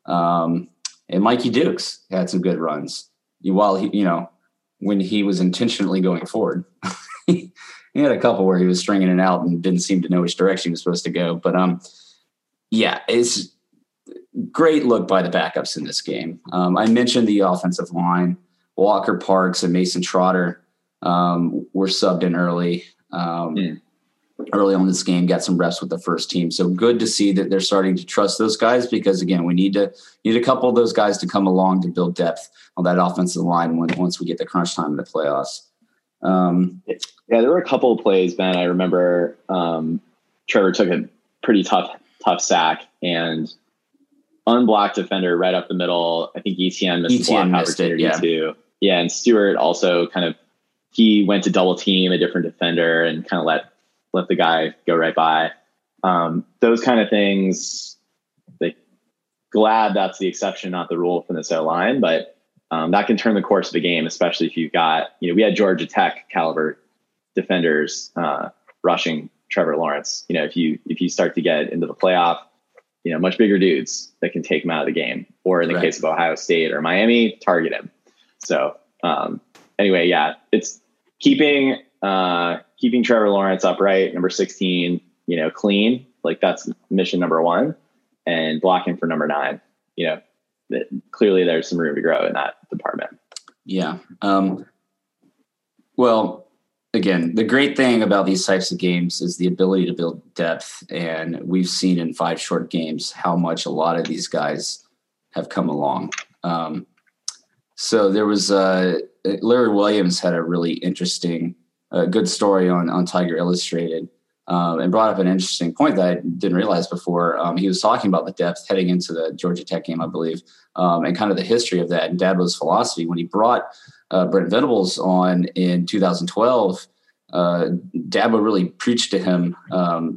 And Mikey Dukes had some good runs while he, when he was intentionally going forward. He had a couple where he was stringing it out and didn't seem to know which direction he was supposed to go. But it's great look by the backups in this game. I mentioned the offensive line. Walker Parks and Mason Trotter were subbed in early. Early on this game, got some reps with the first team. So good to see that they're starting to trust those guys, because again, we need a couple of those guys to come along to build depth on that offensive line once we get the crunch time in the playoffs. There were a couple of plays, Ben. I remember Trevor took a pretty tough sack and unblocked defender right up the middle. I think Etienne missed the block opportunity too. Yeah, and Stewart also he went to double team a different defender and kind of let the guy go right by. Those kind of things, glad that's the exception, not the rule from this O-line, but that can turn the course of the game, especially if you've got, we had Georgia Tech caliber defenders rushing Trevor Lawrence. If you start to get into the playoff, much bigger dudes that can take him out of the game, or in the case of Ohio State or Miami, target him. So, anyway, it's keeping Trevor Lawrence upright, number 16, clean. That's mission number one, and blocking for number 9. Clearly there's some room to grow in that department. Yeah. Again, the great thing about these types of games is the ability to build depth. And we've seen in 5 short games how much a lot of these guys have come along. So there was Larry Williams had a really interesting, good story on Tiger Illustrated, and brought up an interesting point that I didn't realize before. He was talking about the depth heading into the Georgia Tech game, I believe, and kind of the history of that and Dabo's philosophy. When he brought Brent Venables on in 2012, Dabo really preached to him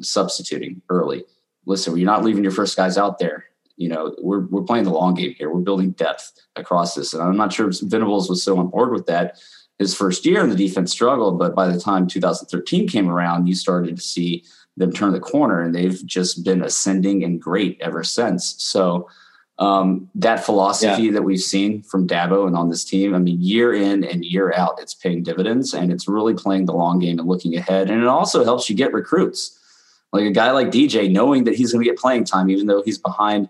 substituting early. Listen, you're not leaving your first guys out there. We're playing the long game here. We're building depth across this. And I'm not sure if Venables was so on board with that his first year, and the defense struggled. But by the time 2013 came around, you started to see them turn the corner, and they've just been ascending and great ever since. So that philosophy that we've seen from Dabo and on this team, I mean, year in and year out, it's paying dividends, and it's really playing the long game and looking ahead. And it also helps you get recruits like a guy like DJ, knowing that he's going to get playing time, even though he's behind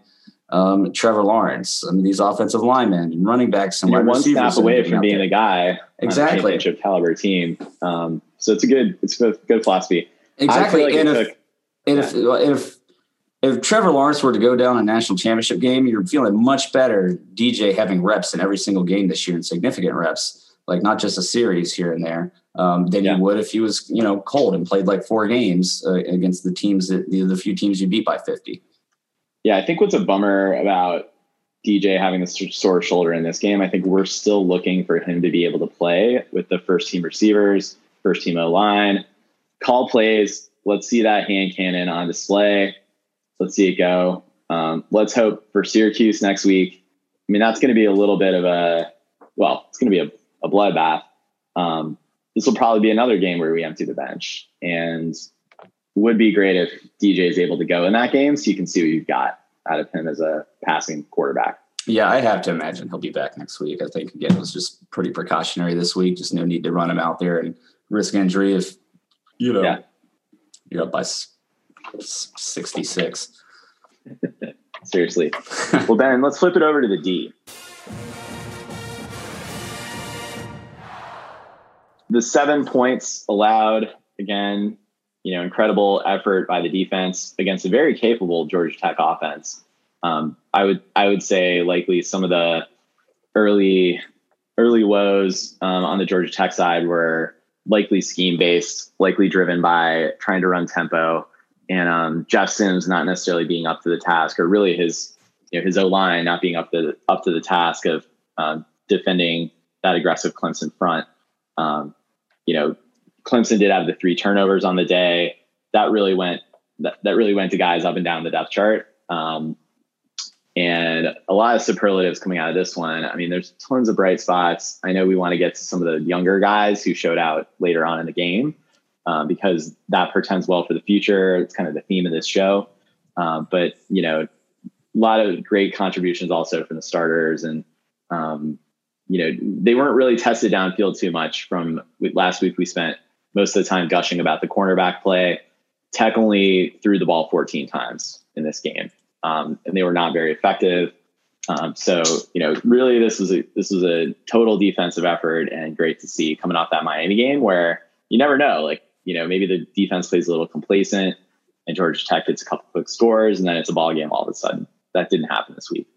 Trevor Lawrence and these offensive linemen and running backs. And you're one step away from being a guy on a championship caliber team. So it's a good philosophy. Exactly. Like if Trevor Lawrence were to go down a national championship game, you're feeling much better DJ having reps in every single game this year, and significant reps, like not just a series here and there, than you would if he was, cold and played like four games against the teams the few teams you beat by 50. Yeah. I think what's a bummer about DJ having a sore shoulder in this game, I think we're still looking for him to be able to play with the first team receivers, first team O-line, call plays. Let's see that hand cannon on display. Let's see it go. Let's hope for Syracuse next week. I mean, that's going to be a little bit of it's going to be a bloodbath. This will probably be another game where we empty the bench, and would be great if DJ is able to go in that game so you can see what you've got out of him as a passing quarterback. Yeah, I have to imagine he'll be back next week. I think, again, it was just pretty precautionary this week. Just no need to run him out there and risk injury if, you're up by 66. Seriously. Well, Ben, let's flip it over to the D. The 7 points allowed, again, incredible effort by the defense against a very capable Georgia Tech offense. I would say likely some of the early woes on the Georgia Tech side were likely scheme based, likely driven by trying to run tempo, and Jeff Sims not necessarily being up to the task, or really his O-line not being up to the task of defending that aggressive Clemson front. Clemson did have the 3 turnovers on the day. That really went to guys up and down the depth chart. And a lot of superlatives coming out of this one. I mean, there's tons of bright spots. I know we want to get to some of the younger guys who showed out later on in the game, because that portends well for the future. It's kind of the theme of this show. But a lot of great contributions also from the starters, and they weren't really tested downfield too much. From last week, we spent most of the time gushing about the cornerback play. Tech only threw the ball 14 times in this game, and they were not very effective. Really, this was a total defensive effort, and great to see coming off that Miami game where you never know, maybe the defense plays a little complacent and Georgia Tech gets a couple quick scores, and then it's a ball game all of a sudden. That didn't happen this week.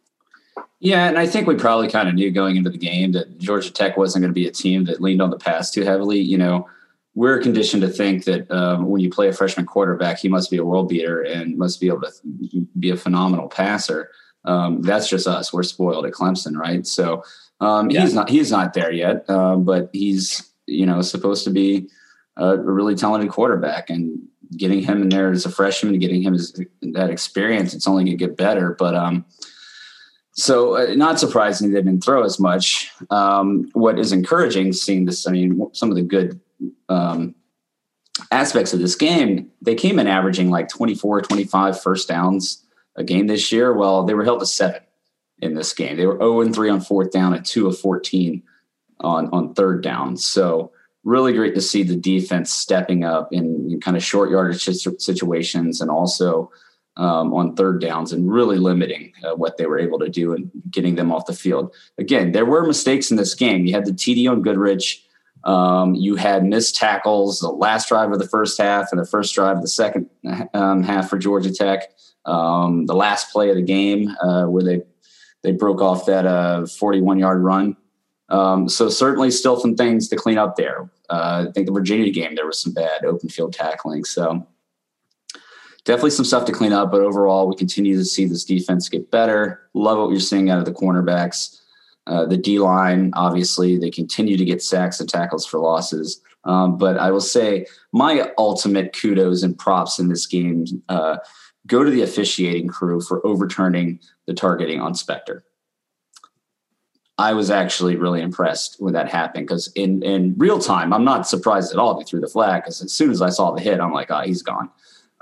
Yeah, and I think we probably kind of knew going into the game that Georgia Tech wasn't going to be a team that leaned on the pass too heavily. We're conditioned to think that when you play a freshman quarterback, he must be a world beater and must be able to be a phenomenal passer. That's just us. We're spoiled at Clemson, right? So he's not there yet, but he's supposed to be a really talented quarterback, and getting him in there as a freshman, getting him that experience, it's only going to get better. But So not surprisingly, they didn't throw as much. What is encouraging seeing this, some of the good aspects of this game, they came in averaging like 24, 25 first downs a game this year. Well, they were held to 7 in this game. They were 0-3 on fourth down and 2 of 14 on third down. So really great to see the defense stepping up in kind of short yardage situations, and also on third downs, and really limiting what they were able to do and getting them off the field. Again, there were mistakes in this game. You had the TD on Goodrich. You had missed tackles, the last drive of the first half and the first drive of the second half for Georgia Tech. The last play of the game where they broke off that 41-yard run. So certainly still some things to clean up there. I think the Virginia game, there was some bad open field tackling. So definitely some stuff to clean up, but overall, we continue to see this defense get better. Love what you're seeing out of the cornerbacks. The D-line, obviously, they continue to get sacks and tackles for losses. But I will say my ultimate kudos and props in this game go to the officiating crew for overturning the targeting on Spector. I was actually really impressed when that happened, because in real time, I'm not surprised at all they threw the flag, because as soon as I saw the hit, I'm like, he's gone.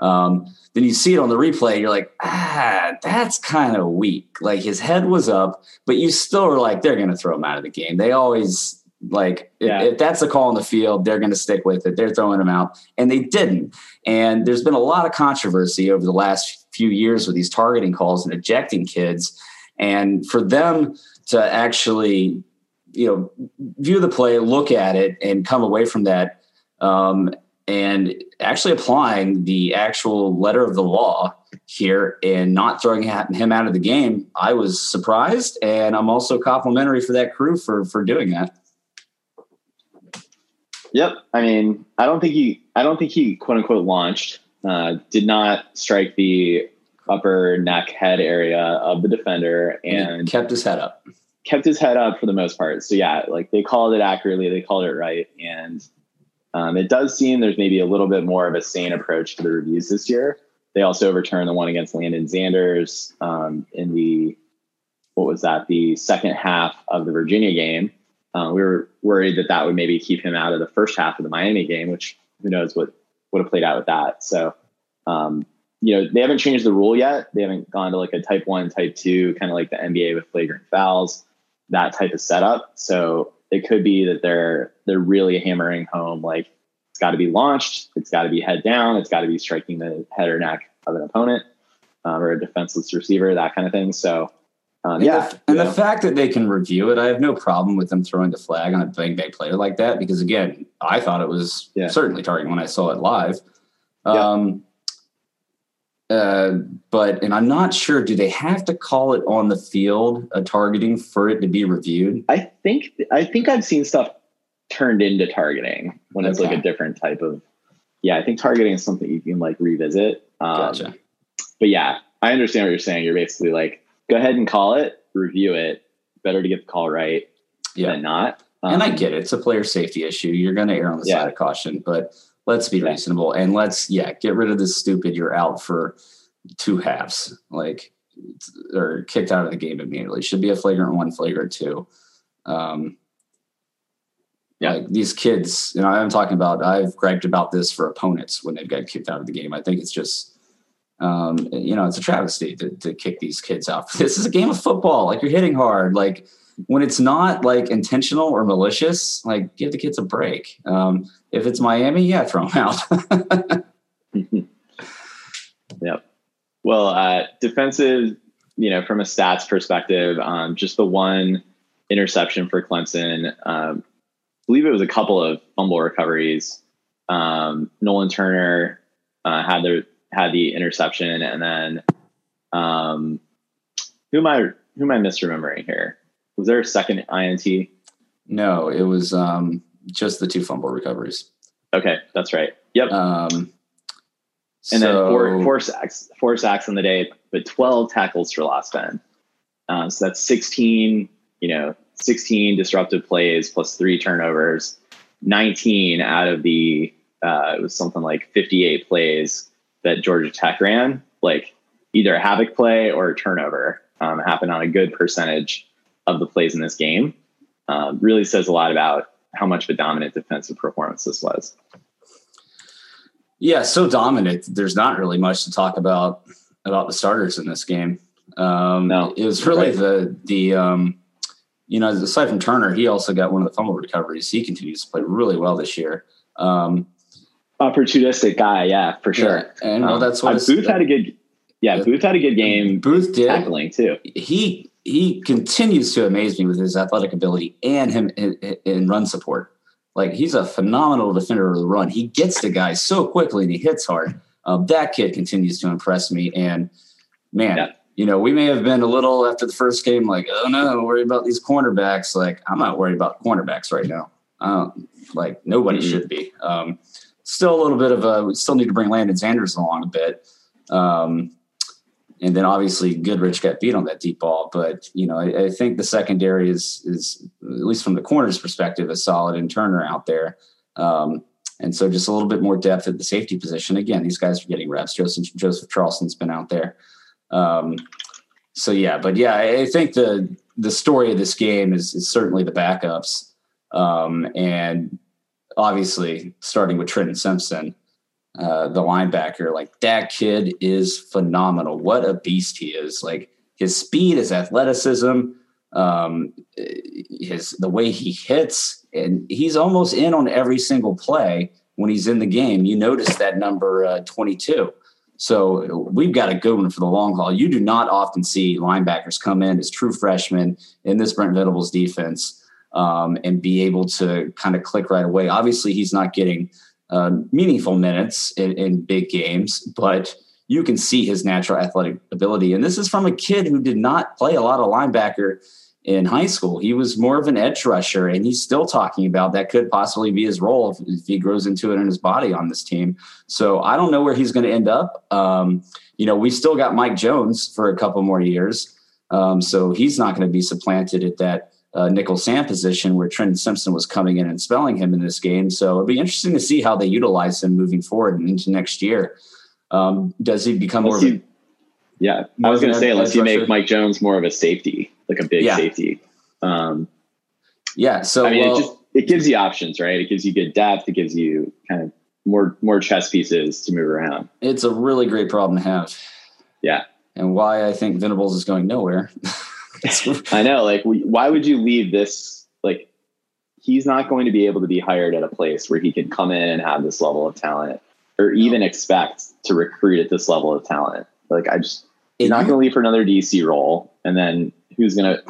Then you see it on the replay and you're like, that's kind of weak. Like, his head was up, but you still are like, they're going to throw him out of the game. They always, like, if that's a call on the field, they're going to stick with it. They're throwing him out. And they didn't. And there's been a lot of controversy over the last few years with these targeting calls and ejecting kids. And for them to actually, you know, view the play, look at it, and come away from that, and actually applying the actual letter of the law here and not throwing him out of the game, I was surprised, and I'm also complimentary for that crew for doing that. Yep. I mean, I don't think he quote unquote launched, did not strike the upper neck head area of the defender, and kept his head up for the most part. So yeah, like, they called it accurately. They called it right. And it does seem there's maybe a little bit more of a sane approach to the reviews this year. They also overturned the one against Landon Sanders in the second half of the Virginia game. We were worried that would maybe keep him out of the first half of the Miami game, which who knows what would have played out with that. So, they haven't changed the rule yet. They haven't gone to like a type 1, type 2, kind of like the NBA with flagrant fouls, that type of setup. So it could be that they're really hammering home, like, it's got to be launched, it's got to be head down, it's got to be striking the head or neck of an opponent or a defenseless receiver, that kind of thing. So, the fact that they can review it, I have no problem with them throwing the flag on a bang-bang player like that, because, again, I thought it was certainly targeting when I saw it live. But I'm not sure, do they have to call it on the field, a targeting, for it to be reviewed? I think I've seen stuff turned into targeting when it's like a different type of, I think targeting is something you can like revisit. Gotcha. But yeah, I understand what you're saying. You're basically like, go ahead and call it, review it. Better to get the call right than not. And I get it. It's a player safety issue. You're going to err on the side of caution, but let's be reasonable, and let's, get rid of this stupid, you're out for two halves, like, or kicked out of the game immediately. Should be a flagrant one, flagrant two. Like, these kids, I've griped about this for opponents when they've got kicked out of the game. I think it's just, it's a travesty to kick these kids out. This is a game of football. Like, you're hitting hard. Like, when it's not like intentional or malicious, like, give the kids a break. If it's Miami, throw them out. Yep. Well, defensive, from a stats perspective, just the one interception for Clemson. I believe it was a couple of fumble recoveries. Nolan Turner had the interception, and then who am I misremembering here? Was there a second INT? No, it was just the two fumble recoveries. Okay, that's right. Yep. And then four sacks on the day, but 12 tackles for loss then. So that's 16 disruptive plays plus 3 turnovers, 19 out of the, it was something like 58 plays that Georgia Tech ran, like either a havoc play or a turnover happened on a good percentage of the plays in this game. Really says a lot about how much of a dominant defensive performance this was. Yeah, so dominant. There's not really much to talk about the starters in this game. No, it was really aside from Turner, he also got one of the fumble recoveries. He continues to play really well this year. Opportunistic guy, for sure. Yeah, and that's what Booth had a good. Yeah, Booth had a good game. Booth did tackling too. He continues to amaze me with his athletic ability and him in run support. Like, he's a phenomenal defender of the run. He gets the guy so quickly and he hits hard. That kid continues to impress me. And man, we may have been a little after the first game, like, oh no, worry about these cornerbacks. Like, I'm not worried about cornerbacks right now. Nobody should be. Still a little bit of we still need to bring Landon Sanders along a bit. And then obviously Goodrich got beat on that deep ball. But, I think the secondary is at least from the corners perspective, is solid, and Turner out there. And so just a little bit more depth at the safety position. Again, these guys are getting reps. Joseph Charleston's been out there. I think the story of this game is certainly the backups. And obviously starting with Trenton Simpson. the linebacker, like that kid is phenomenal. What a beast he is. Like his speed, his athleticism, the way he hits, and he's almost in on every single play when he's in the game. You notice that number 22. So we've got a good one for the long haul. You do not often see linebackers come in as true freshmen in this Brent Venables defense and be able to kind of click right away. Obviously, he's not getting meaningful minutes in big games, but you can see his natural athletic ability. And this is from a kid who did not play a lot of linebacker in high school. He was more of an edge rusher, and he's still talking about that could possibly be his role if he grows into it in his body on this team. So I don't know where he's going to end up. We've still got Mike Jones for a couple more years. So he's not going to be supplanted at that nickel Sam position where Trenton Simpson was coming in and spelling him in this game. So it'll be interesting to see how they utilize him moving forward and into next year. Does he become more of a... Yeah, I was going to say, unless you make Mike Jones more of a safety, like a big safety. So I mean, it gives you options, right? It gives you good depth. It gives you kind of more chess pieces to move around. It's a really great problem to have. Yeah. And why I think Venables is going nowhere. I know. Like, why would you leave this? Like, he's not going to be able to be hired at a place where he can come in and have this level of talent or even expect to recruit at this level of talent. Like, he's not going to leave for another DC role. And then who's going to,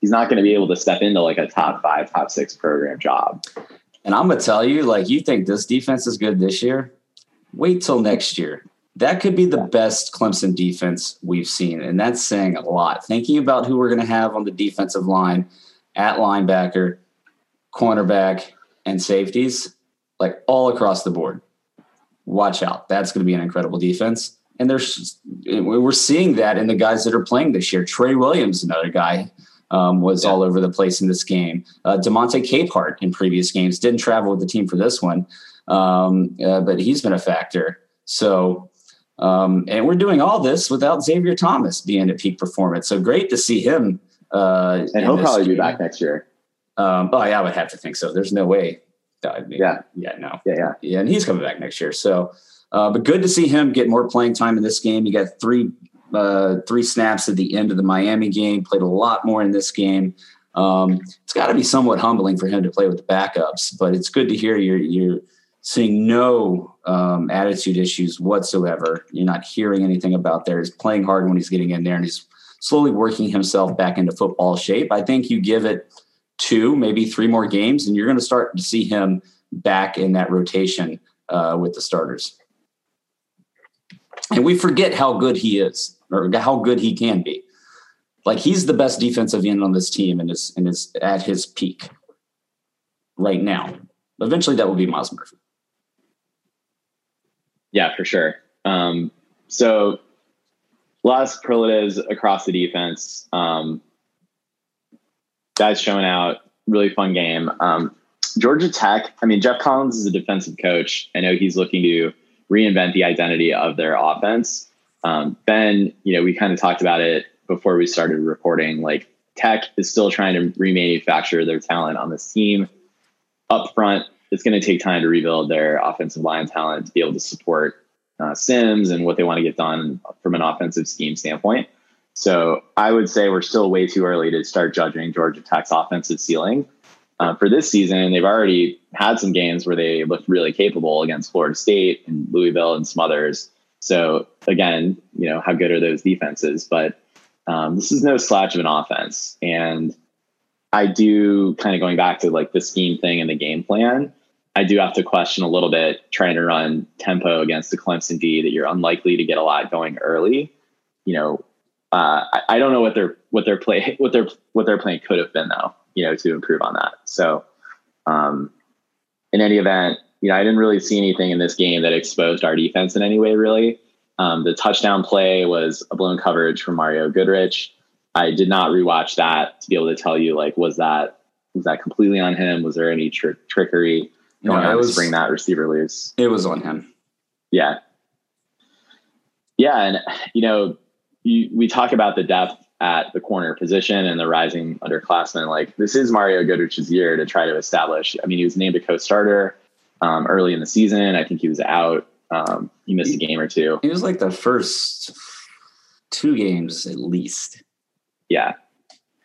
he's not going to be able to step into like a top 5, top 6 program job. And I'm going to tell you, like, you think this defense is good this year? Wait till next year. That could be the best Clemson defense we've seen. And that's saying a lot. Thinking about who we're going to have on the defensive line at linebacker, cornerback, and safeties, like all across the board. Watch out. That's going to be an incredible defense. And we're seeing that in the guys that are playing this year. Trey Williams, another guy, was all over the place in this game. DeMonte Capehart in previous games didn't travel with the team for this one, but he's been a factor. So, and we're doing all this without Xavier Thomas being at peak performance. So great to see him. And he'll probably be back next year. I would have to think so. There's no way. I mean, and he's coming back next year. So. But good to see him get more playing time in this game. He got three snaps at the end of the Miami game, played a lot more in this game. It's got to be somewhat humbling for him to play with the backups, but it's good to hear you're seeing no attitude issues whatsoever. You're not hearing anything about there. He's playing hard when he's getting in there, and he's slowly working himself back into football shape. I think you give it 2, maybe 3 more games, and you're going to start to see him back in that rotation with the starters. And we forget how good he is or how good he can be. Like, he's the best defensive end on this team and is at his peak right now. Eventually that will be Miles Murphy. Yeah, for sure. So lots of superlatives across the defense. Guys showing out, really fun game. Georgia Tech, I mean, Geoff Collins is a defensive coach. I know he's looking to reinvent the identity of their offense. Ben, we kind of talked about it before we started recording, like Tech is still trying to remanufacture their talent on this team up front. It's going to take time to rebuild their offensive line talent to be able to support Sims and what they want to get done from an offensive scheme standpoint. So I would say we're still way too early to start judging Georgia Tech's offensive ceiling. For this season, they've already had some games where they looked really capable against Florida State and Louisville and some others. So again, how good are those defenses? But this is no slouch of an offense. And I do kind of going back to like the scheme thing and the game plan. I do have to question a little bit trying to run tempo against the Clemson D that you're unlikely to get a lot going early. I don't know what their plan could have been though, to improve on that. So in any event, I didn't really see anything in this game that exposed our defense in any way, really. The touchdown play was a blown coverage from Mario Goodrich. I did not rewatch that to be able to tell you, like, was that completely on him? Was there any trickery going on to bring that receiver loose? It was on him. Yeah. Yeah. And, we talk about the depth at the corner position and the rising underclassmen. Like, this is Mario Goodrich's year to try to establish. I mean, he was named a co-starter early in the season. I think he was out He missed a game or two. He was like the first two games at least. Yeah.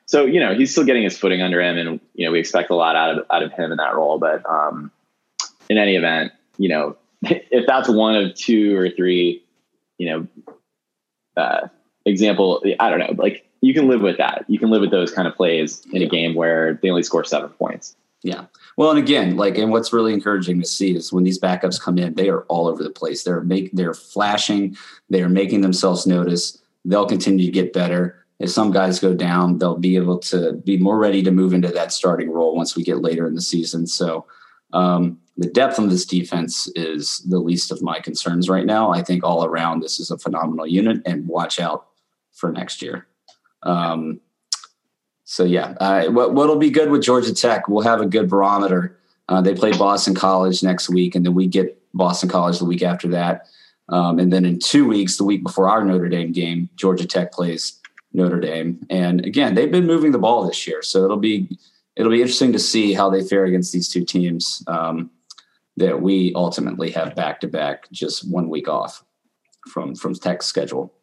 So, you know, he's still getting his footing under him, and, you know, we expect a lot out of him in that role. But in any event, you know, if that's one of two or three, you know, example, I don't know, like you can live with that. You can live with those kind of plays in a game where they only score 7 points. Yeah. Well, and again, like, and what's really encouraging to see is when these backups come in, they are all over the place. They're flashing, they are making themselves notice. They'll continue to get better. If some guys go down, they'll be able to be more ready to move into that starting role once we get later in the season. So the depth on this defense is the least of my concerns right now. I think all around, this is a phenomenal unit, and watch out for next year. What'll be good with Georgia Tech, we'll have a good barometer. They play Boston College next week, and then we get Boston College the week after that. And then in 2 weeks, the week before our Notre Dame game, Georgia Tech plays Notre Dame. And again, they've been moving the ball this year, so it'll be interesting to see how they fare against these two teams that we ultimately have back-to-back, just 1 week off from Tech's schedule.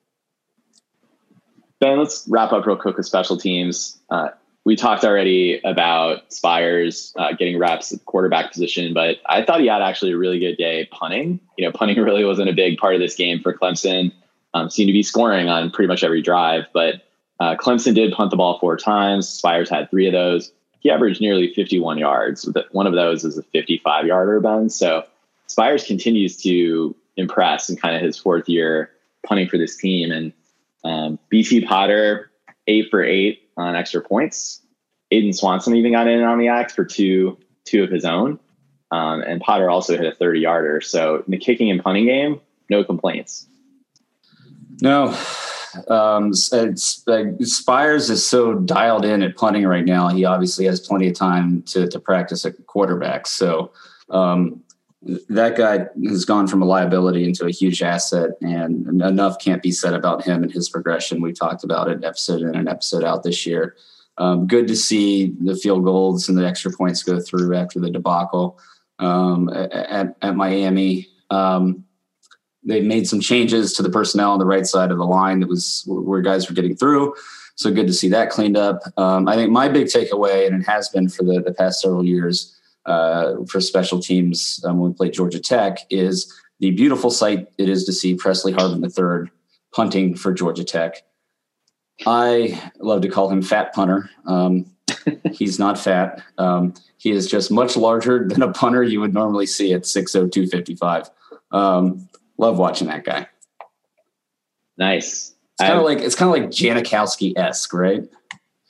Ben, let's wrap up real quick with special teams. We talked already about Spires getting reps at the quarterback position, but I thought he had actually a really good day punting. You know, punting really wasn't a big part of this game for Clemson. Seemed to be scoring on pretty much every drive, but Clemson did punt the ball 4 times. Spires had 3 of those. He averaged nearly 51 yards. One of those is a 55-yarder, Ben. So Spires continues to impress in kind of his 4th year punting for this team. And BC Potter, 8 for 8 on extra points. Aiden Swanson even got in on the axe for two of his own. And Potter also hit a 30-yarder. So in the kicking and punting game, no complaints. No. Spires is so dialed in at punting right now. He obviously has plenty of time to practice at quarterback. So that guy has gone from a liability into a huge asset, and enough can't be said about him and his progression. We talked about it episode in and episode out this year. Good to see the field goals and the extra points go through after the debacle at Miami. They made some changes to the personnel on the right side of the line that was where guys were getting through. So good to see that cleaned up. I think my big takeaway, and it has been for the past several years, for special teams when we play Georgia Tech, is the beautiful sight it is to see Presley Harvin III punting for Georgia Tech. I love to call him Fat Punter. He's not fat. He is just much larger than a punter you would normally see at 6'0", 255. Love watching that guy. Nice. It's kind of like Janikowski-esque, right?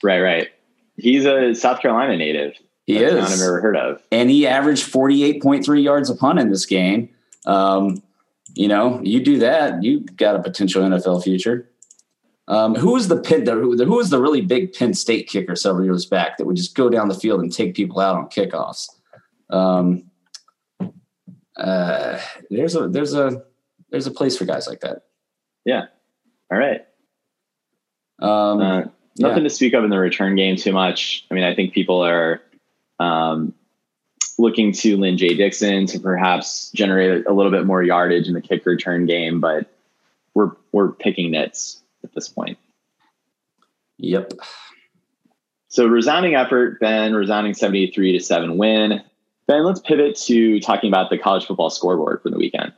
Right. He's a South Carolina native. He is. I've never heard of. And he averaged 48.3 yards a punt in this game. You know, you do that, you got a potential NFL future. Who was the really big Penn State kicker several years back that would just go down the field and take people out on kickoffs? There's a place for guys like that. Yeah. All right. Nothing to speak of in the return game too much. I mean, I think people are looking to Lyn-J Dixon to perhaps generate a little bit more yardage in the kick return game, but we're picking nits at this point. Yep. So resounding effort, Ben, resounding 73-7 win. Ben, let's pivot to talking about the college football scoreboard for the weekend.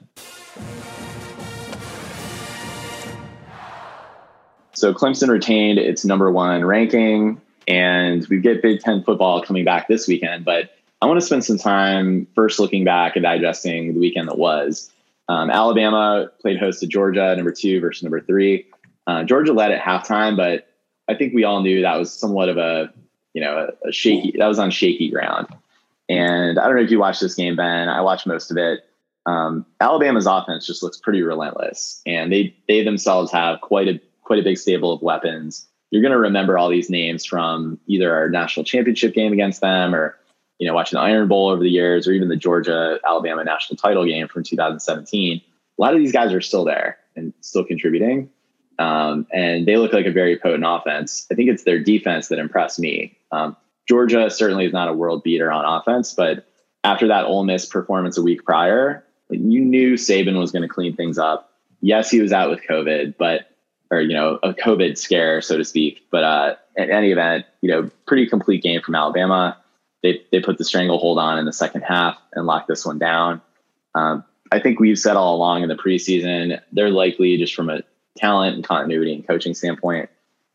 So Clemson retained its number 1 ranking, and we get Big Ten football coming back this weekend. But I want to spend some time first looking back and digesting the weekend that was. Alabama played host to Georgia, number 2 versus number 3. Georgia led at halftime, but I think we all knew that was somewhat of a shaky. That was on shaky ground. And I don't know if you watched this game, Ben. I watched most of it. Alabama's offense just looks pretty relentless, and they themselves have quite a big stable of weapons. You're going to remember all these names from either our national championship game against them, or, you know, watching the Iron Bowl over the years, or even the Georgia-Alabama national title game from 2017. A lot of these guys are still there and still contributing, and they look like a very potent offense. I think it's their defense that impressed me. Georgia certainly is not a world beater on offense, but after that Ole Miss performance a week prior, you knew Saban was going to clean things up. Yes, he was out with COVID, or a COVID scare, so to speak. But in any event, pretty complete game from Alabama. They put the stranglehold on in the second half and locked this one down. I think we've said all along in the preseason, they're likely, just from a talent and continuity and coaching standpoint,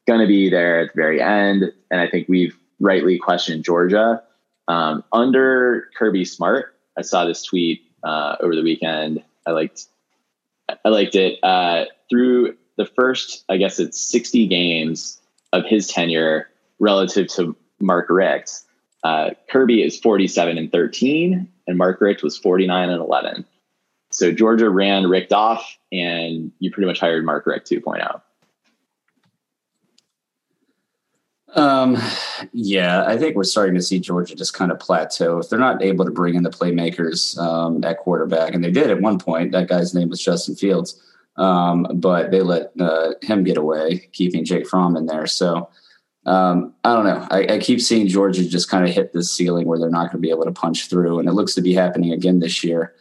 going to be there at the very end. And I think we've rightly questioned Georgia. Under Kirby Smart, I saw this tweet over the weekend. I liked it. Through the first, I guess it's 60 games of his tenure relative to Mark Richt, Kirby is 47-13, and Mark Richt was 49-11. So Georgia ran Richt off, and you pretty much hired Mark Richt 2.0. Yeah, I think we're starting to see Georgia just kind of plateau. If they're not able to bring in the playmakers at quarterback, and they did at one point, that guy's name was Justin Fields, but they let him get away, keeping Jake Fromm in there. So I don't know. I keep seeing Georgia just kind of hit this ceiling where they're not going to be able to punch through, and it looks to be happening again this year.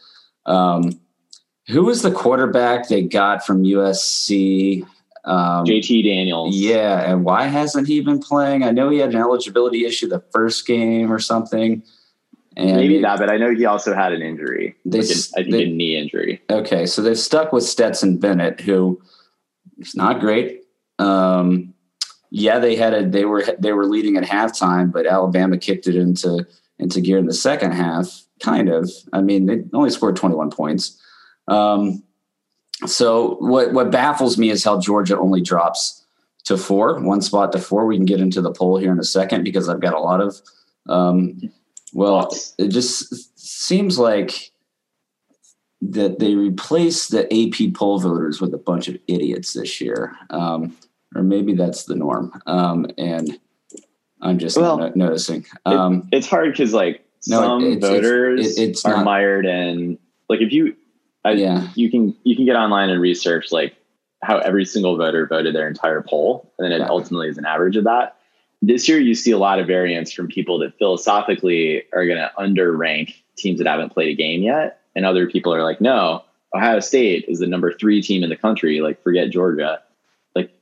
Who was the quarterback they got from USC? JT Daniels. Yeah, and why hasn't he been playing? I know he had an eligibility issue the first game or something. And maybe not, but I know he also had an injury. I think a knee injury. Okay, so they've stuck with Stetson Bennett, who is not great. They were leading at halftime, but Alabama kicked it into gear in the second half. Kind of. I mean, they only scored 21 points. So what baffles me is how Georgia only drops to 4, one spot to 4. We can get into the poll here in a second because I've got a lot of it just seems like that they replaced the AP poll voters with a bunch of idiots this year. Or maybe that's the norm. And I'm just noticing. It's hard because voters are mired in you can get online and research how every single voter voted their entire poll, and then it ultimately is an average of that. This year you see a lot of variance from people that philosophically are going to underrank teams that haven't played a game yet, and other people are like, no, Ohio State is the number 3 team in the country, forget Georgia.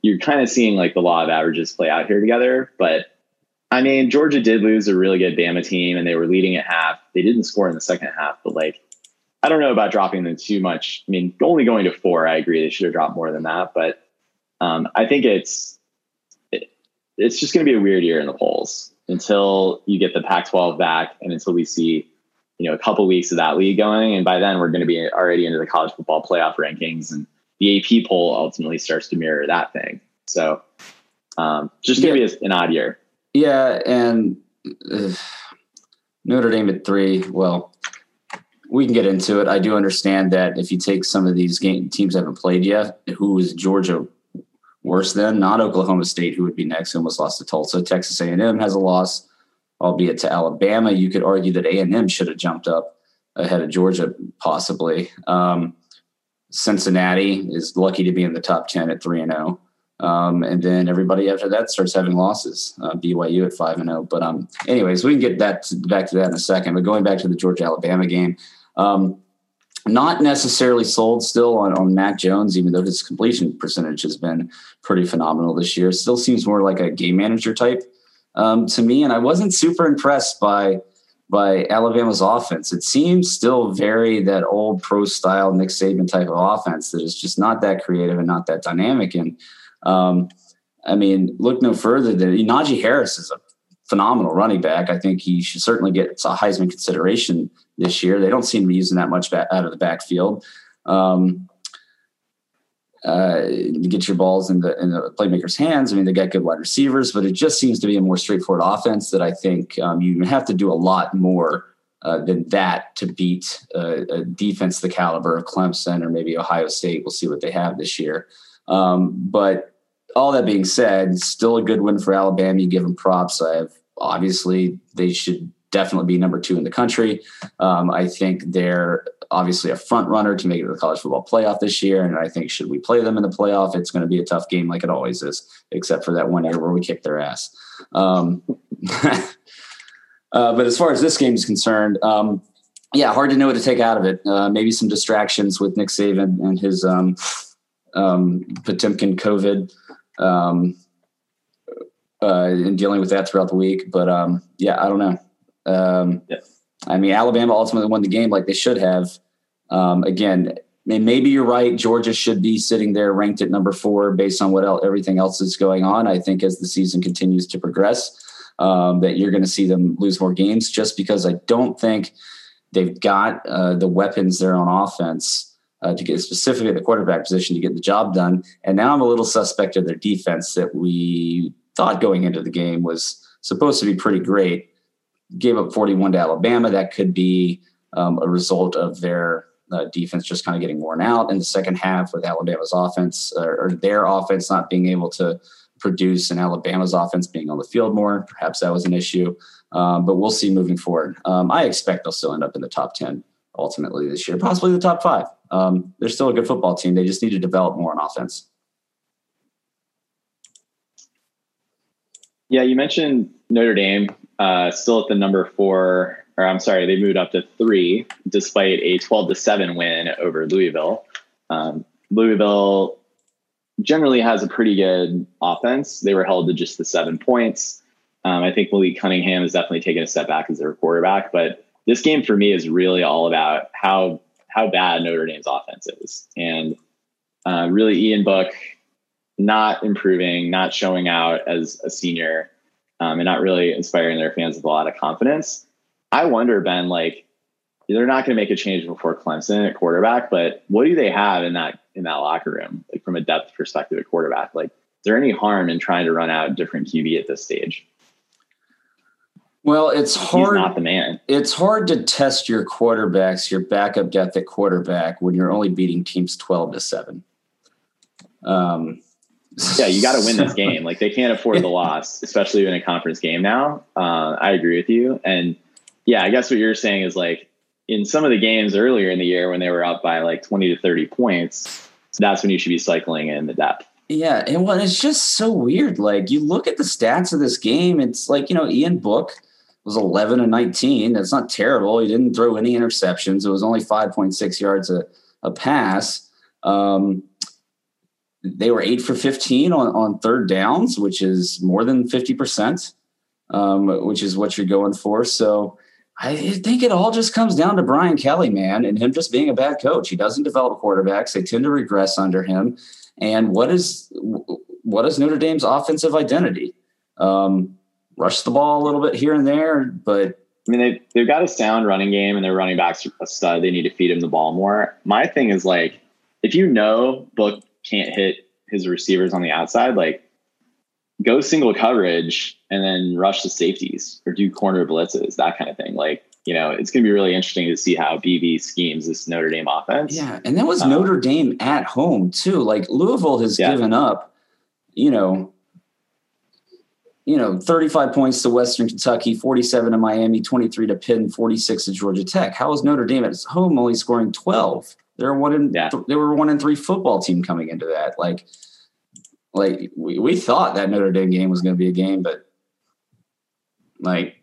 You're kind of seeing the law of averages play out here together. But I mean, Georgia did lose a really good Bama team, and they were leading at half. They didn't score in the second half, but I don't know about dropping them too much. I mean, only going to 4, I agree. They should have dropped more than that. But I think it's just going to be a weird year in the polls until you get the Pac-12 back, and until we see, a couple weeks of that league going. And by then we're going to be already into the college football playoff rankings, and the AP poll ultimately starts to mirror that thing. So just going to be an odd year. Yeah, and Notre Dame at 3, well, we can get into it. I do understand that if you take some of these teams that haven't played yet, who is Georgia worse than? Not Oklahoma State, who would be next, who almost lost to Tulsa. Texas A&M has a loss, albeit to Alabama. You could argue that A&M should have jumped up ahead of Georgia, possibly. Cincinnati is lucky to be in the top 10 at 3-0. And then everybody after that starts having losses, BYU at 5-0. But anyways, we can get back to that in a second. But going back to the Georgia-Alabama game, not necessarily sold still on Mac Jones, even though his completion percentage has been pretty phenomenal this year. Still seems more like a game manager type to me. And I wasn't super impressed by Alabama's offense. It seems still very that old pro-style Nick Saban type of offense that is just not that creative and not that dynamic. And I mean, look no further than Najee Harris is a phenomenal running back. I think he should certainly get a Heisman consideration this year. They don't seem to be using that much out of the backfield. Get your balls in the playmakers' hands. I mean, they got good wide receivers, but it just seems to be a more straightforward offense that I think you have to do a lot more than that to beat a defense the caliber of Clemson or maybe Ohio State. We'll see what they have this year. But all that being said, still a good win for Alabama. You give them props. Obviously they should definitely be number 2 in the country. I think they're obviously a front runner to make it to the college football playoff this year. And I think should we play them in the playoff, it's going to be a tough game like it always is, except for that one year where we kicked their ass. But as far as this game is concerned, yeah, hard to know what to take out of it. Maybe some distractions with Nick Saban and his Potemkin COVID and dealing with that throughout the week. But, yeah, I don't know. I mean, Alabama ultimately won the game like they should have. Again, maybe you're right. Georgia should be sitting there ranked at number 4 based on what everything else is going on. I think as the season continues to progress, that you're going to see them lose more games just because I don't think they've got the weapons there on offense to get specifically at the quarterback position to get the job done. And now I'm a little suspect of their defense that we thought going into the game was supposed to be pretty great. Gave up 41 to Alabama. That could be a result of their defense just kind of getting worn out in the second half with Alabama's offense or their offense not being able to produce and Alabama's offense being on the field more. Perhaps that was an issue, but we'll see moving forward. I expect they'll still end up in the top 10 ultimately this year, possibly the top 5. They're still a good football team. They just need to develop more on offense. Yeah, you mentioned Notre Dame still at the number 4, or I'm sorry, they moved up to 3 despite a 12-7 win over Louisville. Louisville generally has a pretty good offense. They were held to just the 7 points. I think Malik Cunningham has definitely taken a step back as their quarterback, but this game for me is really all about how bad Notre Dame's offense is. And really Ian Book not improving, not showing out as a senior, and not really inspiring their fans with a lot of confidence. I wonder, Ben, like, they're not going to make a change before Clemson at quarterback, but what do they have in that locker room, like from a depth perspective at quarterback? Like, is there any harm in trying to run out a different QB at this stage? Well, it's hard. He's not the man. It's hard to test your quarterbacks, your backup depth at quarterback, when you're only beating teams 12-7. Yeah, you got to win this game. Like, they can't afford the loss, especially in a conference game now. I agree with you. And yeah, I guess what you're saying is, like, in some of the games earlier in the year when they were up by like 20 to 30 points, that's when you should be cycling in the depth. Yeah. And well, it's just so weird. Like, you look at the stats of this game, it's like, you know, Ian Book was 11 and 19. That's not terrible. He didn't throw any interceptions. It was only 5.6 yards a pass. They were 8 for 15 on third downs, which is more than 50%, which is what you're going for. So, I think it all just comes down to Brian Kelly, man, and him just being a bad coach. He doesn't develop quarterbacks. They tend to regress under him. And what is Notre Dame's offensive identity? Rush the ball a little bit here and there, but I mean, they've got a sound running game and their running backs are a stud. They need to feed him the ball more. My thing is, like, if you know Book can't hit his receivers on the outside, like, go single coverage and then rush the safeties or do corner blitzes, that kind of thing. Like, you know, it's going to be really interesting to see how BV schemes this Notre Dame offense. Yeah. And that was Notre Dame at home too. Like, Louisville has given up, you know, 35 points to Western Kentucky, 47 to Miami, 23 to Penn, 46 to Georgia Tech. How is Notre Dame at home only scoring 12? They were 1-3 football team coming into that. Like we thought that Notre Dame game was going to be a game, but like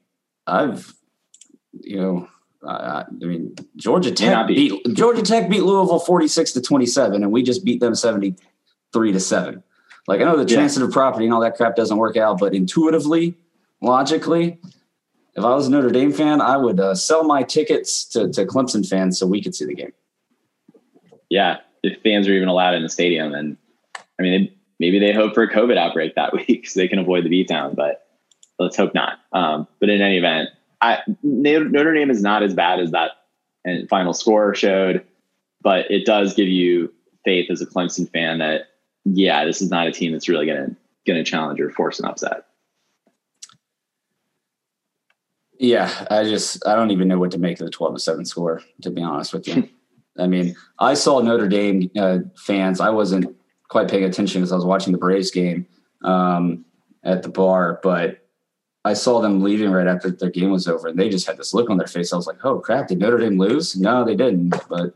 Georgia Tech beat Louisville 46-27, and we just beat them 73-7. Like, I know the transitive property and all that crap doesn't work out, but intuitively, logically, if I was a Notre Dame fan, I would sell my tickets to Clemson fans so we could see the game. Yeah, if fans are even allowed in the stadium, and I mean, maybe they hope for a COVID outbreak that week so they can avoid the beatdown, but let's hope not. But in any event, Notre Dame is not as bad as that and final score showed, but it does give you faith as a Clemson fan that, yeah, this is not a team that's really going to challenge or force an upset. Yeah, I don't even know what to make of the 12-7 score, to be honest with you. I mean, I saw Notre Dame fans. I wasn't quite paying attention because I was watching the Braves game at the bar, but I saw them leaving right after their game was over, and they just had this look on their face. I was like, oh crap, did Notre Dame lose? No, they didn't, but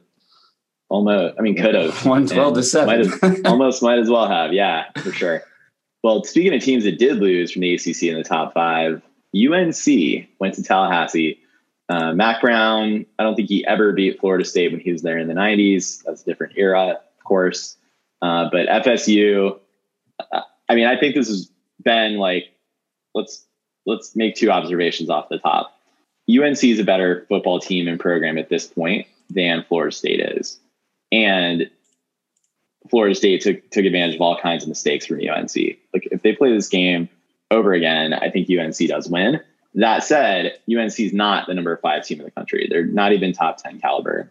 almost. I mean, could have won 12-7. Might as well have. Yeah, for sure. Well, speaking of teams that did lose from the ACC in the top 5, UNC went to Tallahassee Mac Brown, I don't think he ever beat Florida State when he was there in the 90s. That's a different era, of course. But FSU, I mean, I think this has been like, let's make two observations off the top. UNC is a better football team and program at this point than Florida State is. And Florida State took advantage of all kinds of mistakes from UNC. Like, if they play this game over again, I think UNC does win. That said, UNC is not the number 5 team in the country. They're not even top 10 caliber.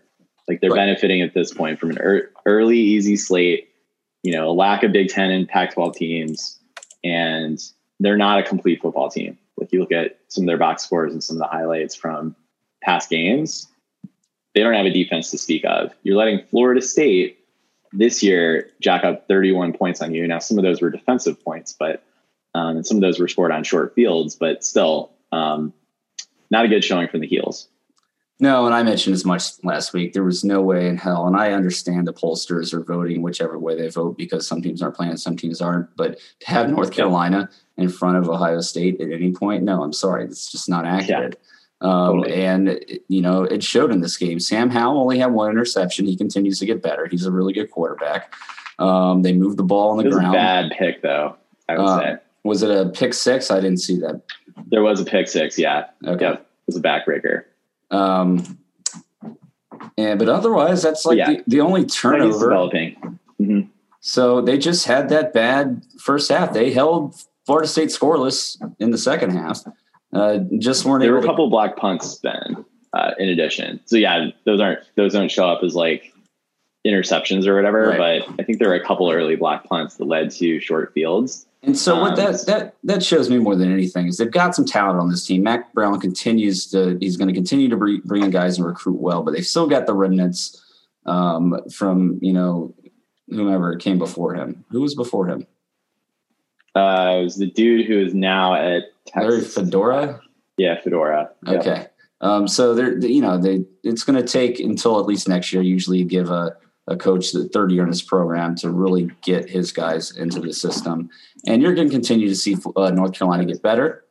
Like, they're benefiting at this point from an early, easy slate, you know, a lack of Big Ten and Pac-12 teams, and they're not a complete football team. Like, you look at some of their box scores and some of the highlights from past games, they don't have a defense to speak of. You're letting Florida State this year jack up 31 points on you. Now, some of those were defensive points, but and some of those were scored on short fields, but still, not a good showing from the Heels. No, and I mentioned as much last week. There was no way in hell, and I understand the pollsters are voting whichever way they vote because some teams aren't playing, some teams aren't, but to have North Carolina in front of Ohio State at any point, no, I'm sorry. It's just not accurate. Yeah, totally. And, you know, it showed in this game. Sam Howell only had one interception. He continues to get better. He's a really good quarterback. They moved the ball on the ground. It was a bad pick, though, I would say. Was it a pick six? I didn't see that. There was a pick six, yeah. Okay. Yeah, it was a backbreaker. But otherwise, that's like the only turnover. Mm-hmm. So they just had that bad first half. They held Florida State scoreless in the second half. Just weren't. There were a couple of block punts then, in addition. So yeah, those don't show up as like interceptions or whatever. Right. But I think there were a couple early block punts that led to short fields. And so what that shows me more than anything is they've got some talent on this team. Mac Brown he's going to continue to bring in guys and recruit well, but they've still got the remnants from, you know, whomever came before him. Who was before him? It was the dude who is now at Texas. Larry Fedora? Yeah, Fedora. Yep. Okay. So they're, you know, it's going to take until at least next year. Usually give a coach the third year in his program to really get his guys into the system. And you're going to continue to see North Carolina get better.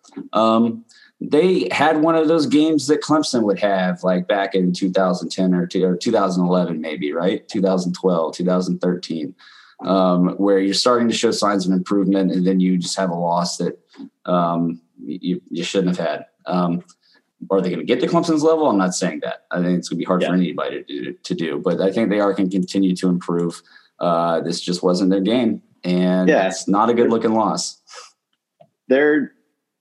They had one of those games that Clemson would have like back in 2010 or 2011, maybe, right? 2012, 2013, where you're starting to show signs of improvement. And then you just have a loss that you shouldn't have had. Are they going to get to Clemson's level? I'm not saying that. I think it's going to be hard for anybody to do, but I think they are going to continue to improve. This just wasn't their game, and it's not a good-looking loss. They're,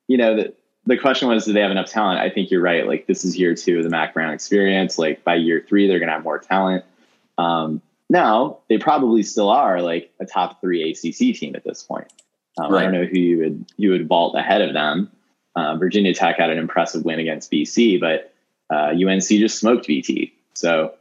you know, the question was, do they have enough talent? I think you're right. Like, this is year 2 of the Mac Brown experience. Like, by year 3, they're going to have more talent. Now, they probably still are like a top 3 ACC team at this point. Right. I don't know who you would vault ahead of them. Virginia Tech had an impressive win against BC, but UNC just smoked BT. So,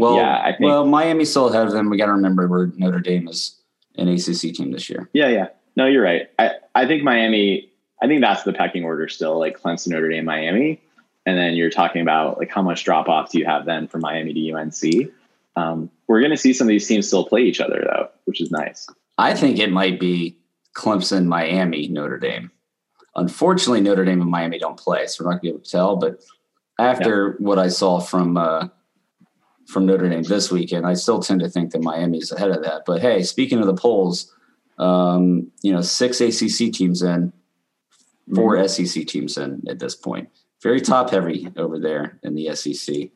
I think. Well, Miami's still ahead of them. We got to remember where Notre Dame is an ACC team this year. Yeah. No, you're right. I think Miami, I think that's the pecking order still, like Clemson, Notre Dame, Miami. And then you're talking about like how much drop off do you have then from Miami to UNC? We're going to see some of these teams still play each other, though, which is nice. I think it might be Clemson, Miami, Notre Dame. Unfortunately, Notre Dame and Miami don't play, so we're not going to be able to tell. But after what I saw from Notre Dame this weekend, I still tend to think that Miami's ahead of that. But, hey, speaking of the polls, 6 ACC teams in, 4 SEC teams in at this point. Very top-heavy over there in the SEC,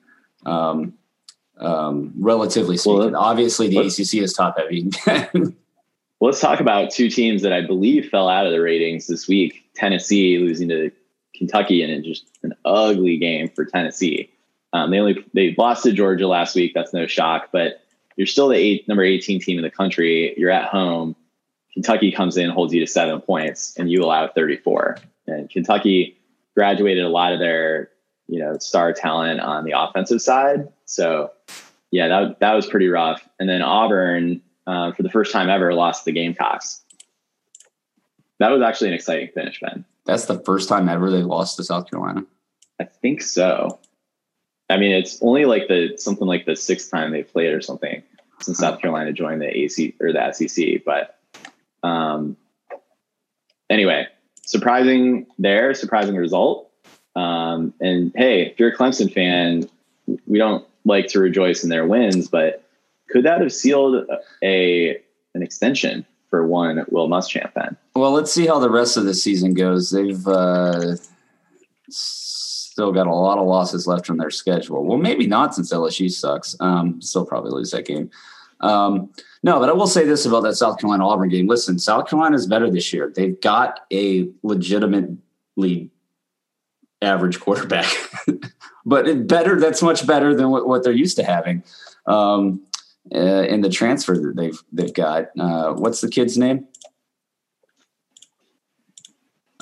relatively speaking. Well, obviously, the ACC is top-heavy. Well, let's talk about 2 teams that I believe fell out of the ratings this week. Tennessee losing to Kentucky in just an ugly game for Tennessee. They lost to Georgia last week. That's no shock, but you're still the number 18 team in the country. You're at home. Kentucky comes in, holds you to 7 points, and you allow 34. And Kentucky graduated a lot of their, star talent on the offensive side. So, yeah, that was pretty rough. And then Auburn, for the first time ever, lost the Gamecocks. That was actually an exciting finish, Ben. That's the first time ever they lost to South Carolina. I think so. I mean, it's only like the 6th time they played or something since South Carolina joined the ACC or the SEC. But anyway, surprising result. And hey, if you're a Clemson fan, we don't like to rejoice in their wins, but could that have sealed an extension for one Will Muschamp then? Well, let's see how the rest of the season goes. They've still got a lot of losses left on their schedule. Well, maybe not, since LSU sucks. Still probably lose that game. No, but I will say this about that South Carolina-Auburn game. Listen, South Carolina is better this year. They've got a legitimately average quarterback, but better. That's much better than what they're used to having. And the transfer that they've got, what's the kid's name?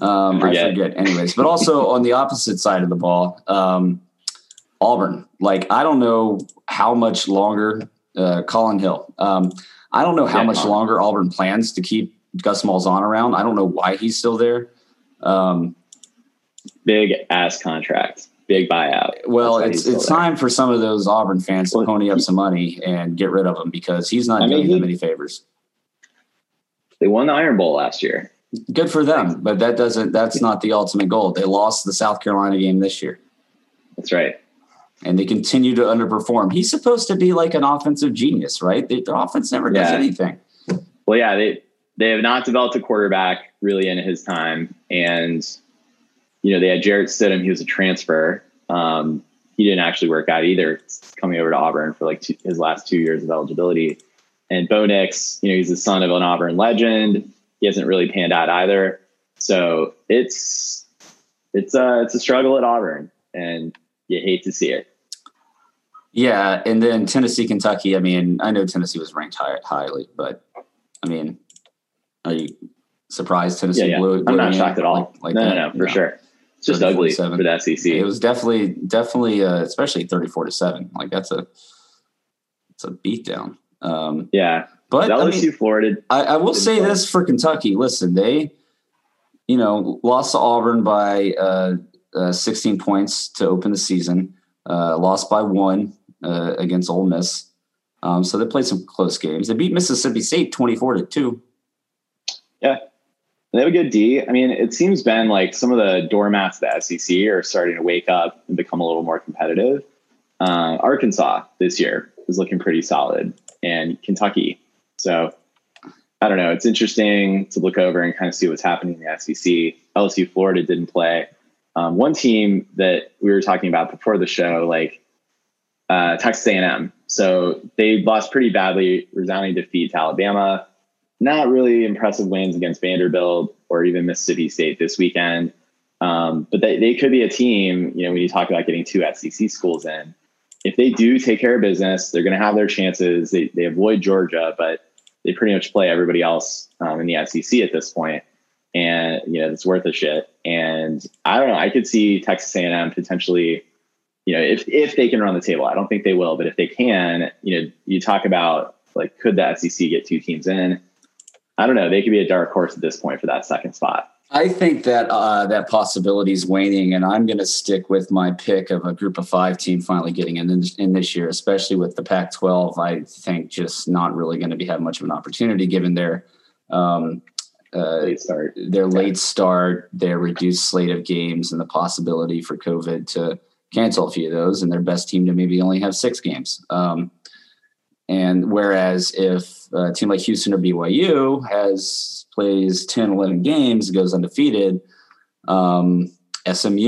I forget. Anyways, but also on the opposite side of the ball, Auburn, like, I don't know how much longer, Colin Hill. I don't know how much longer Auburn plans to keep Gus Malzahn around. I don't know why he's still there. Big ass contract, big buyout. Well, it's time for some of those Auburn fans to pony up some money and get rid of him, because he's not doing them any favors. They won the Iron Bowl last year. Good for them, but that's not the ultimate goal. They lost the South Carolina game this year. That's right. And they continue to underperform. He's supposed to be like an offensive genius, right? Their offense never does anything. Well, yeah, they have not developed a quarterback really in his time. And, you know, they had Jarrett Stidham. He was a transfer. He didn't actually work out either, coming over to Auburn for like his last 2 years of eligibility. And Bo Nix, you know, he's the son of an Auburn legend. He hasn't really panned out either. So it's a struggle at Auburn, and you hate to see it. Yeah, and then Tennessee, Kentucky. I mean, I know Tennessee was ranked highly, but I mean, are you surprised Tennessee blew it? I'm not shocked at all. No, for sure. It's just ugly for the SEC. It was definitely, especially 34-7. Like, it's a beatdown. But LSU, Florida. I will say this for Kentucky. Listen, they, you know, lost to Auburn by 16 points to open the season, lost by one against Ole Miss. So they played some close games. They beat Mississippi State 24-2. Yeah. They have a good D. I mean, it seems, Ben, like some of the doormats of the SEC are starting to wake up and become a little more competitive. Arkansas this year is looking pretty solid, and Kentucky. So I don't know. It's interesting to look over and kind of see what's happening in the SEC. LSU, Florida didn't play. One team that we were talking about before the show, like Texas A&M. So they lost pretty badly, resounding defeat to Alabama. Not really impressive wins against Vanderbilt or even Mississippi State this weekend. But they could be a team, you know, when you talk about getting two SEC schools in. If they do take care of business, they're going to have their chances. They avoid Georgia, but they pretty much play everybody else in the SEC at this point. And, you know, it's worth a shit. And I don't know. I could see Texas A&M potentially, you know, if they can run the table. I don't think they will, but if they can, you know, you talk about, like, could the SEC get two teams in? I don't know. They could be a dark horse at this point for that second spot. I think that that possibility is waning, and I'm going to stick with my pick of a Group of Five team finally getting in this year, especially with the Pac-12. I think just not really going to be having much of an opportunity given their late start, their reduced slate of games, and the possibility for COVID to cancel a few of those, and their best team to maybe only have 6 games. And whereas if a team like Houston or BYU plays 10, 11 games, goes undefeated, SMU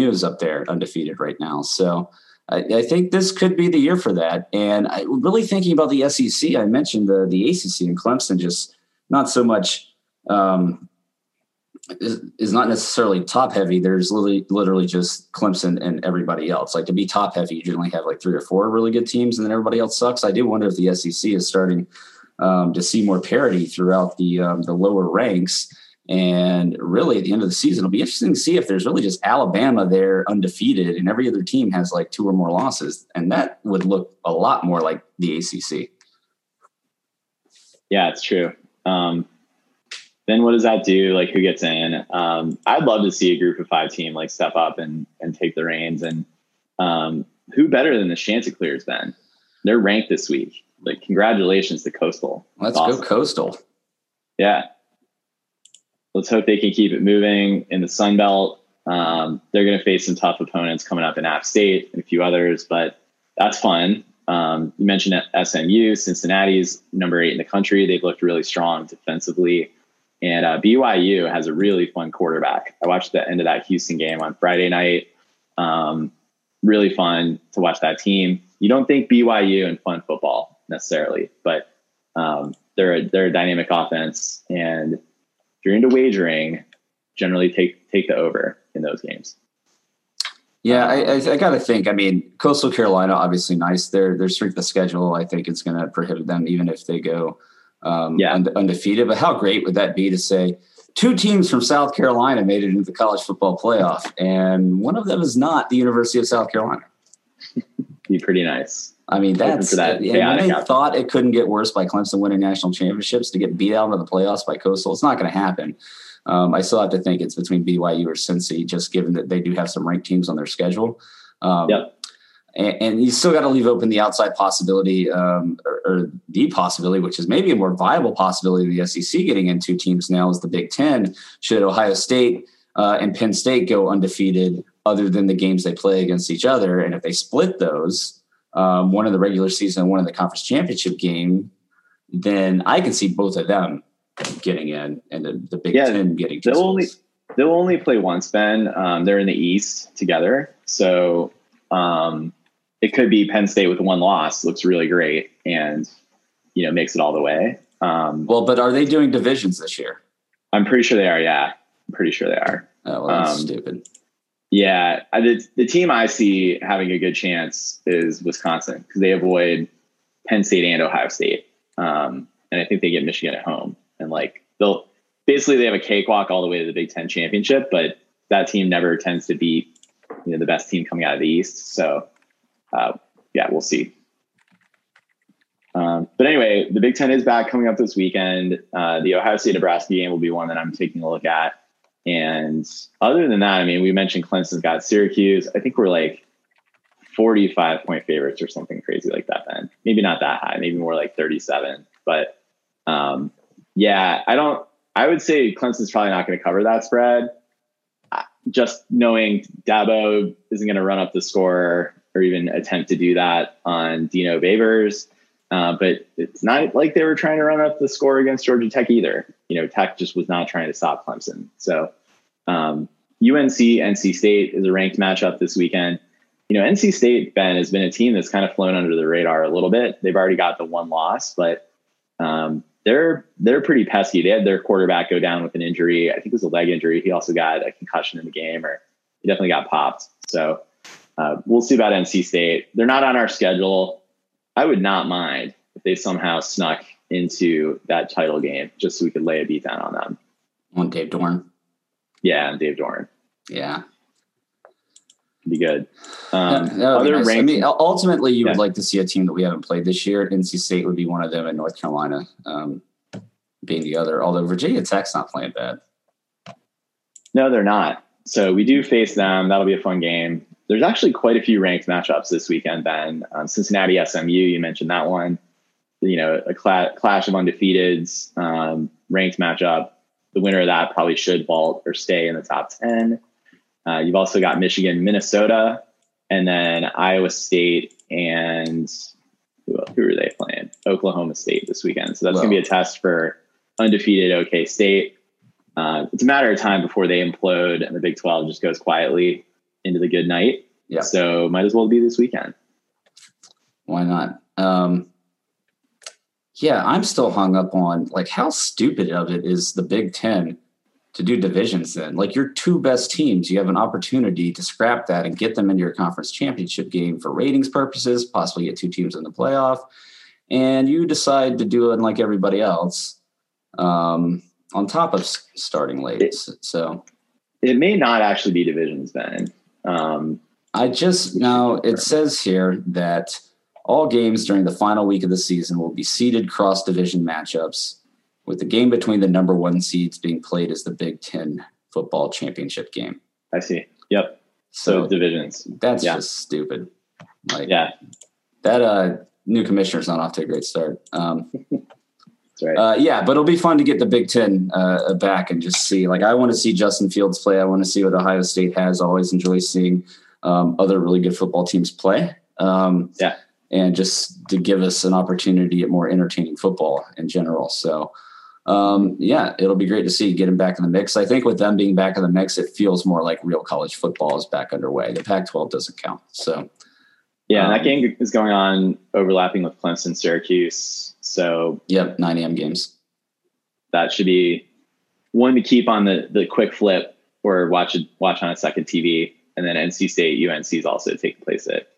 is up there undefeated right now. So I think this could be the year for that. And I really thinking about the SEC, I mentioned the ACC and Clemson, just not so much is not necessarily top heavy. There's literally just Clemson and everybody else. Like, to be top heavy, you generally have like 3 or 4 really good teams, and then everybody else sucks. I do wonder if the SEC is starting to see more parity throughout the lower ranks. And really at the end of the season, it'll be interesting to see if there's really just Alabama there undefeated and every other team has like 2 or more losses. And that would look a lot more like the ACC. Yeah, it's true. Then what does that do? Like, who gets in? I'd love to see a Group of Five team like step up and take the reins. And who better than the Chanticleers then? They're ranked this week. Like, congratulations to Coastal. Let's go Coastal. Yeah. Let's hope they can keep it moving in the Sun Belt. They're going to face some tough opponents coming up in App State and a few others, but that's fun. You mentioned SMU. Cincinnati's number 8 in the country. They've looked really strong defensively. And BYU has a really fun quarterback. I watched the end of that Houston game on Friday night. Really fun to watch that team. You don't think BYU and fun football necessarily, but they're a dynamic offense. And if you're into wagering, generally take the over in those games. Yeah, I got to think. I mean, Coastal Carolina, obviously nice. Their strength of schedule, I think, is going to prohibit them, even if they go undefeated. But how great would that be to say two teams from South Carolina made it into the college football playoff, and one of them is not the University of South Carolina? Be pretty nice. I mean, that's that. And they thought it couldn't get worse by Clemson winning national championships to get beat out of the playoffs by Coastal. It's not going to happen. I still have to think it's between BYU or Cincy, just given that they do have some ranked teams on their schedule. And you still got to leave open the outside possibility or the possibility, which is maybe a more viable possibility of the SEC getting in two teams now, is the Big Ten. Should Ohio State and Penn State go undefeated other than the games they play against each other? And if they split those, one in the regular season and one in the conference championship game, then I can see both of them getting in and the Big Ten getting two. They'll only play once, Ben. They're in the East together. So it could be Penn State with one loss, looks really great, and makes it all the way. But are they doing divisions this year? I'm pretty sure they are. Yeah, I'm pretty sure they are. Oh, well, that's stupid. Yeah, the team I see having a good chance is Wisconsin, because they avoid Penn State and Ohio State, and I think they get Michigan at home. And they have a cakewalk all the way to the Big Ten championship, but that team never tends to beat the best team coming out of the East. So we'll see. But anyway, the Big Ten is back coming up this weekend. The Ohio State-Nebraska game will be one that I'm taking a look at. And other than that, I mean, we mentioned Clemson's got Syracuse. I think we're 45-point favorites or something crazy like that, Ben. Maybe not that high, maybe more 37. But I would say Clemson's probably not going to cover that spread. Just knowing Dabo isn't going to run up the score or even attempt to do that on Dino Babers. But it's not like they were trying to run up the score against Georgia Tech either. Tech just was not trying to stop Clemson. So UNC, NC State is a ranked matchup this weekend. NC State, Ben, has been a team that's kind of flown under the radar a little bit. They've already got the one loss, but they're pretty pesky. They had their quarterback go down with an injury. I think it was a leg injury. He also got a concussion in the game, or he definitely got popped. So we'll see about NC State. They're not on our schedule. I would not mind if they somehow snuck into that title game just so we could lay a beat down on them. On Dave Doeren. Yeah, on Dave Doeren. Yeah. Be good. Nice. I mean, ultimately, you would like to see a team that we haven't played this year. NC State would be one of them, and North Carolina being the other. Although Virginia Tech's not playing bad. No, they're not. So we do face them. That'll be a fun game. There's actually quite a few ranked matchups this weekend, Ben. Cincinnati, SMU, you mentioned that one. A clash of undefeateds, ranked matchup. The winner of that probably should vault or stay in the top 10. You've also got Michigan, Minnesota, and then Iowa State, and who are they playing? Oklahoma State this weekend. So that's going to be a test for undefeated OK State. It's a matter of time before they implode and the Big 12 just goes quietly into the good night. Yeah. So might as well be this weekend. Why not? I'm still hung up on how stupid of it is the Big Ten to do divisions then. Your two best teams, you have an opportunity to scrap that and get them into your conference championship game for ratings purposes, possibly get two teams in the playoff, and you decide to do it unlike everybody else on top of starting late. So it may not actually be divisions then. It says here that all games during the final week of the season will be seeded cross-division matchups, with the game between the number 1 seeds being played as the Big Ten football championship game. I see. Yep. So divisions. That's just stupid. That new commissioner's not off to a great start. Right. But it'll be fun to get the Big Ten back and just see. Like, I want to see Justin Fields play. I want to see what Ohio State has. I always enjoy seeing other really good football teams play. And just to give us an opportunity at more entertaining football in general. So, it'll be great to see get them back in the mix. I think with them being back in the mix, it feels more like real college football is back underway. The Pac-12 doesn't count. So, that game is going on overlapping with Clemson, Syracuse. So, 9 a.m. games. That should be one to keep on the quick flip or watch on a second TV. And then NC State, UNC is also taking place at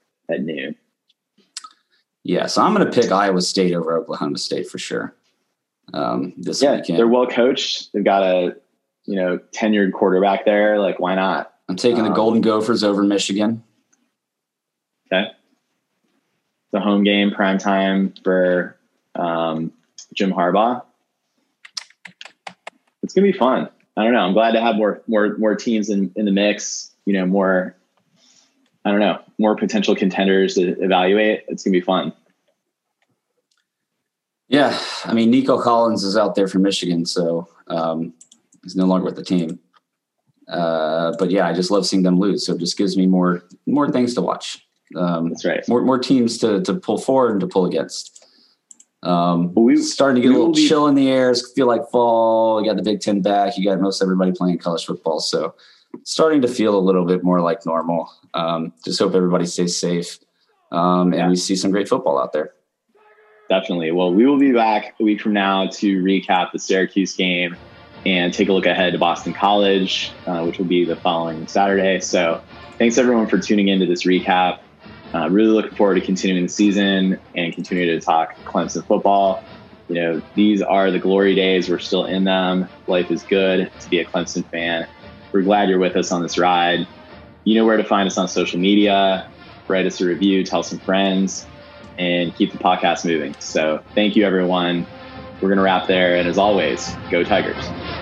noon. Yeah, so I'm going to pick Iowa State over Oklahoma State for sure. This weekend, they're well coached. They've got a tenured quarterback there. Like, why not? I'm taking the Golden Gophers over Michigan. Okay, the home game, prime time for Jim Harbaugh. It's going to be fun. I don't know. I'm glad to have more teams in the mix. More potential contenders to evaluate. It's going to be fun. Yeah. I mean, Nico Collins is out there for Michigan, so he's no longer with the team. I just love seeing them lose. So it just gives me more things to watch. That's right. More teams to pull for and to pull against. Starting to get a little chill in the air. It's feel like fall. You got the Big Ten back. You got most everybody playing college football. So starting to feel a little bit more like normal. Just hope everybody stays safe. And we see some great football out there. Definitely. Well, we will be back a week from now to recap the Syracuse game and take a look ahead to Boston College, which will be the following Saturday. So thanks everyone for tuning into this recap. Really looking forward to continuing the season and continue to talk Clemson football. These are the glory days. We're still in them. Life is good to be a Clemson fan. We're glad you're with us on this ride. You know where to find us on social media. Write us a review, tell some friends, and keep the podcast moving. So thank you, everyone. We're going to wrap there. And as always, go Tigers.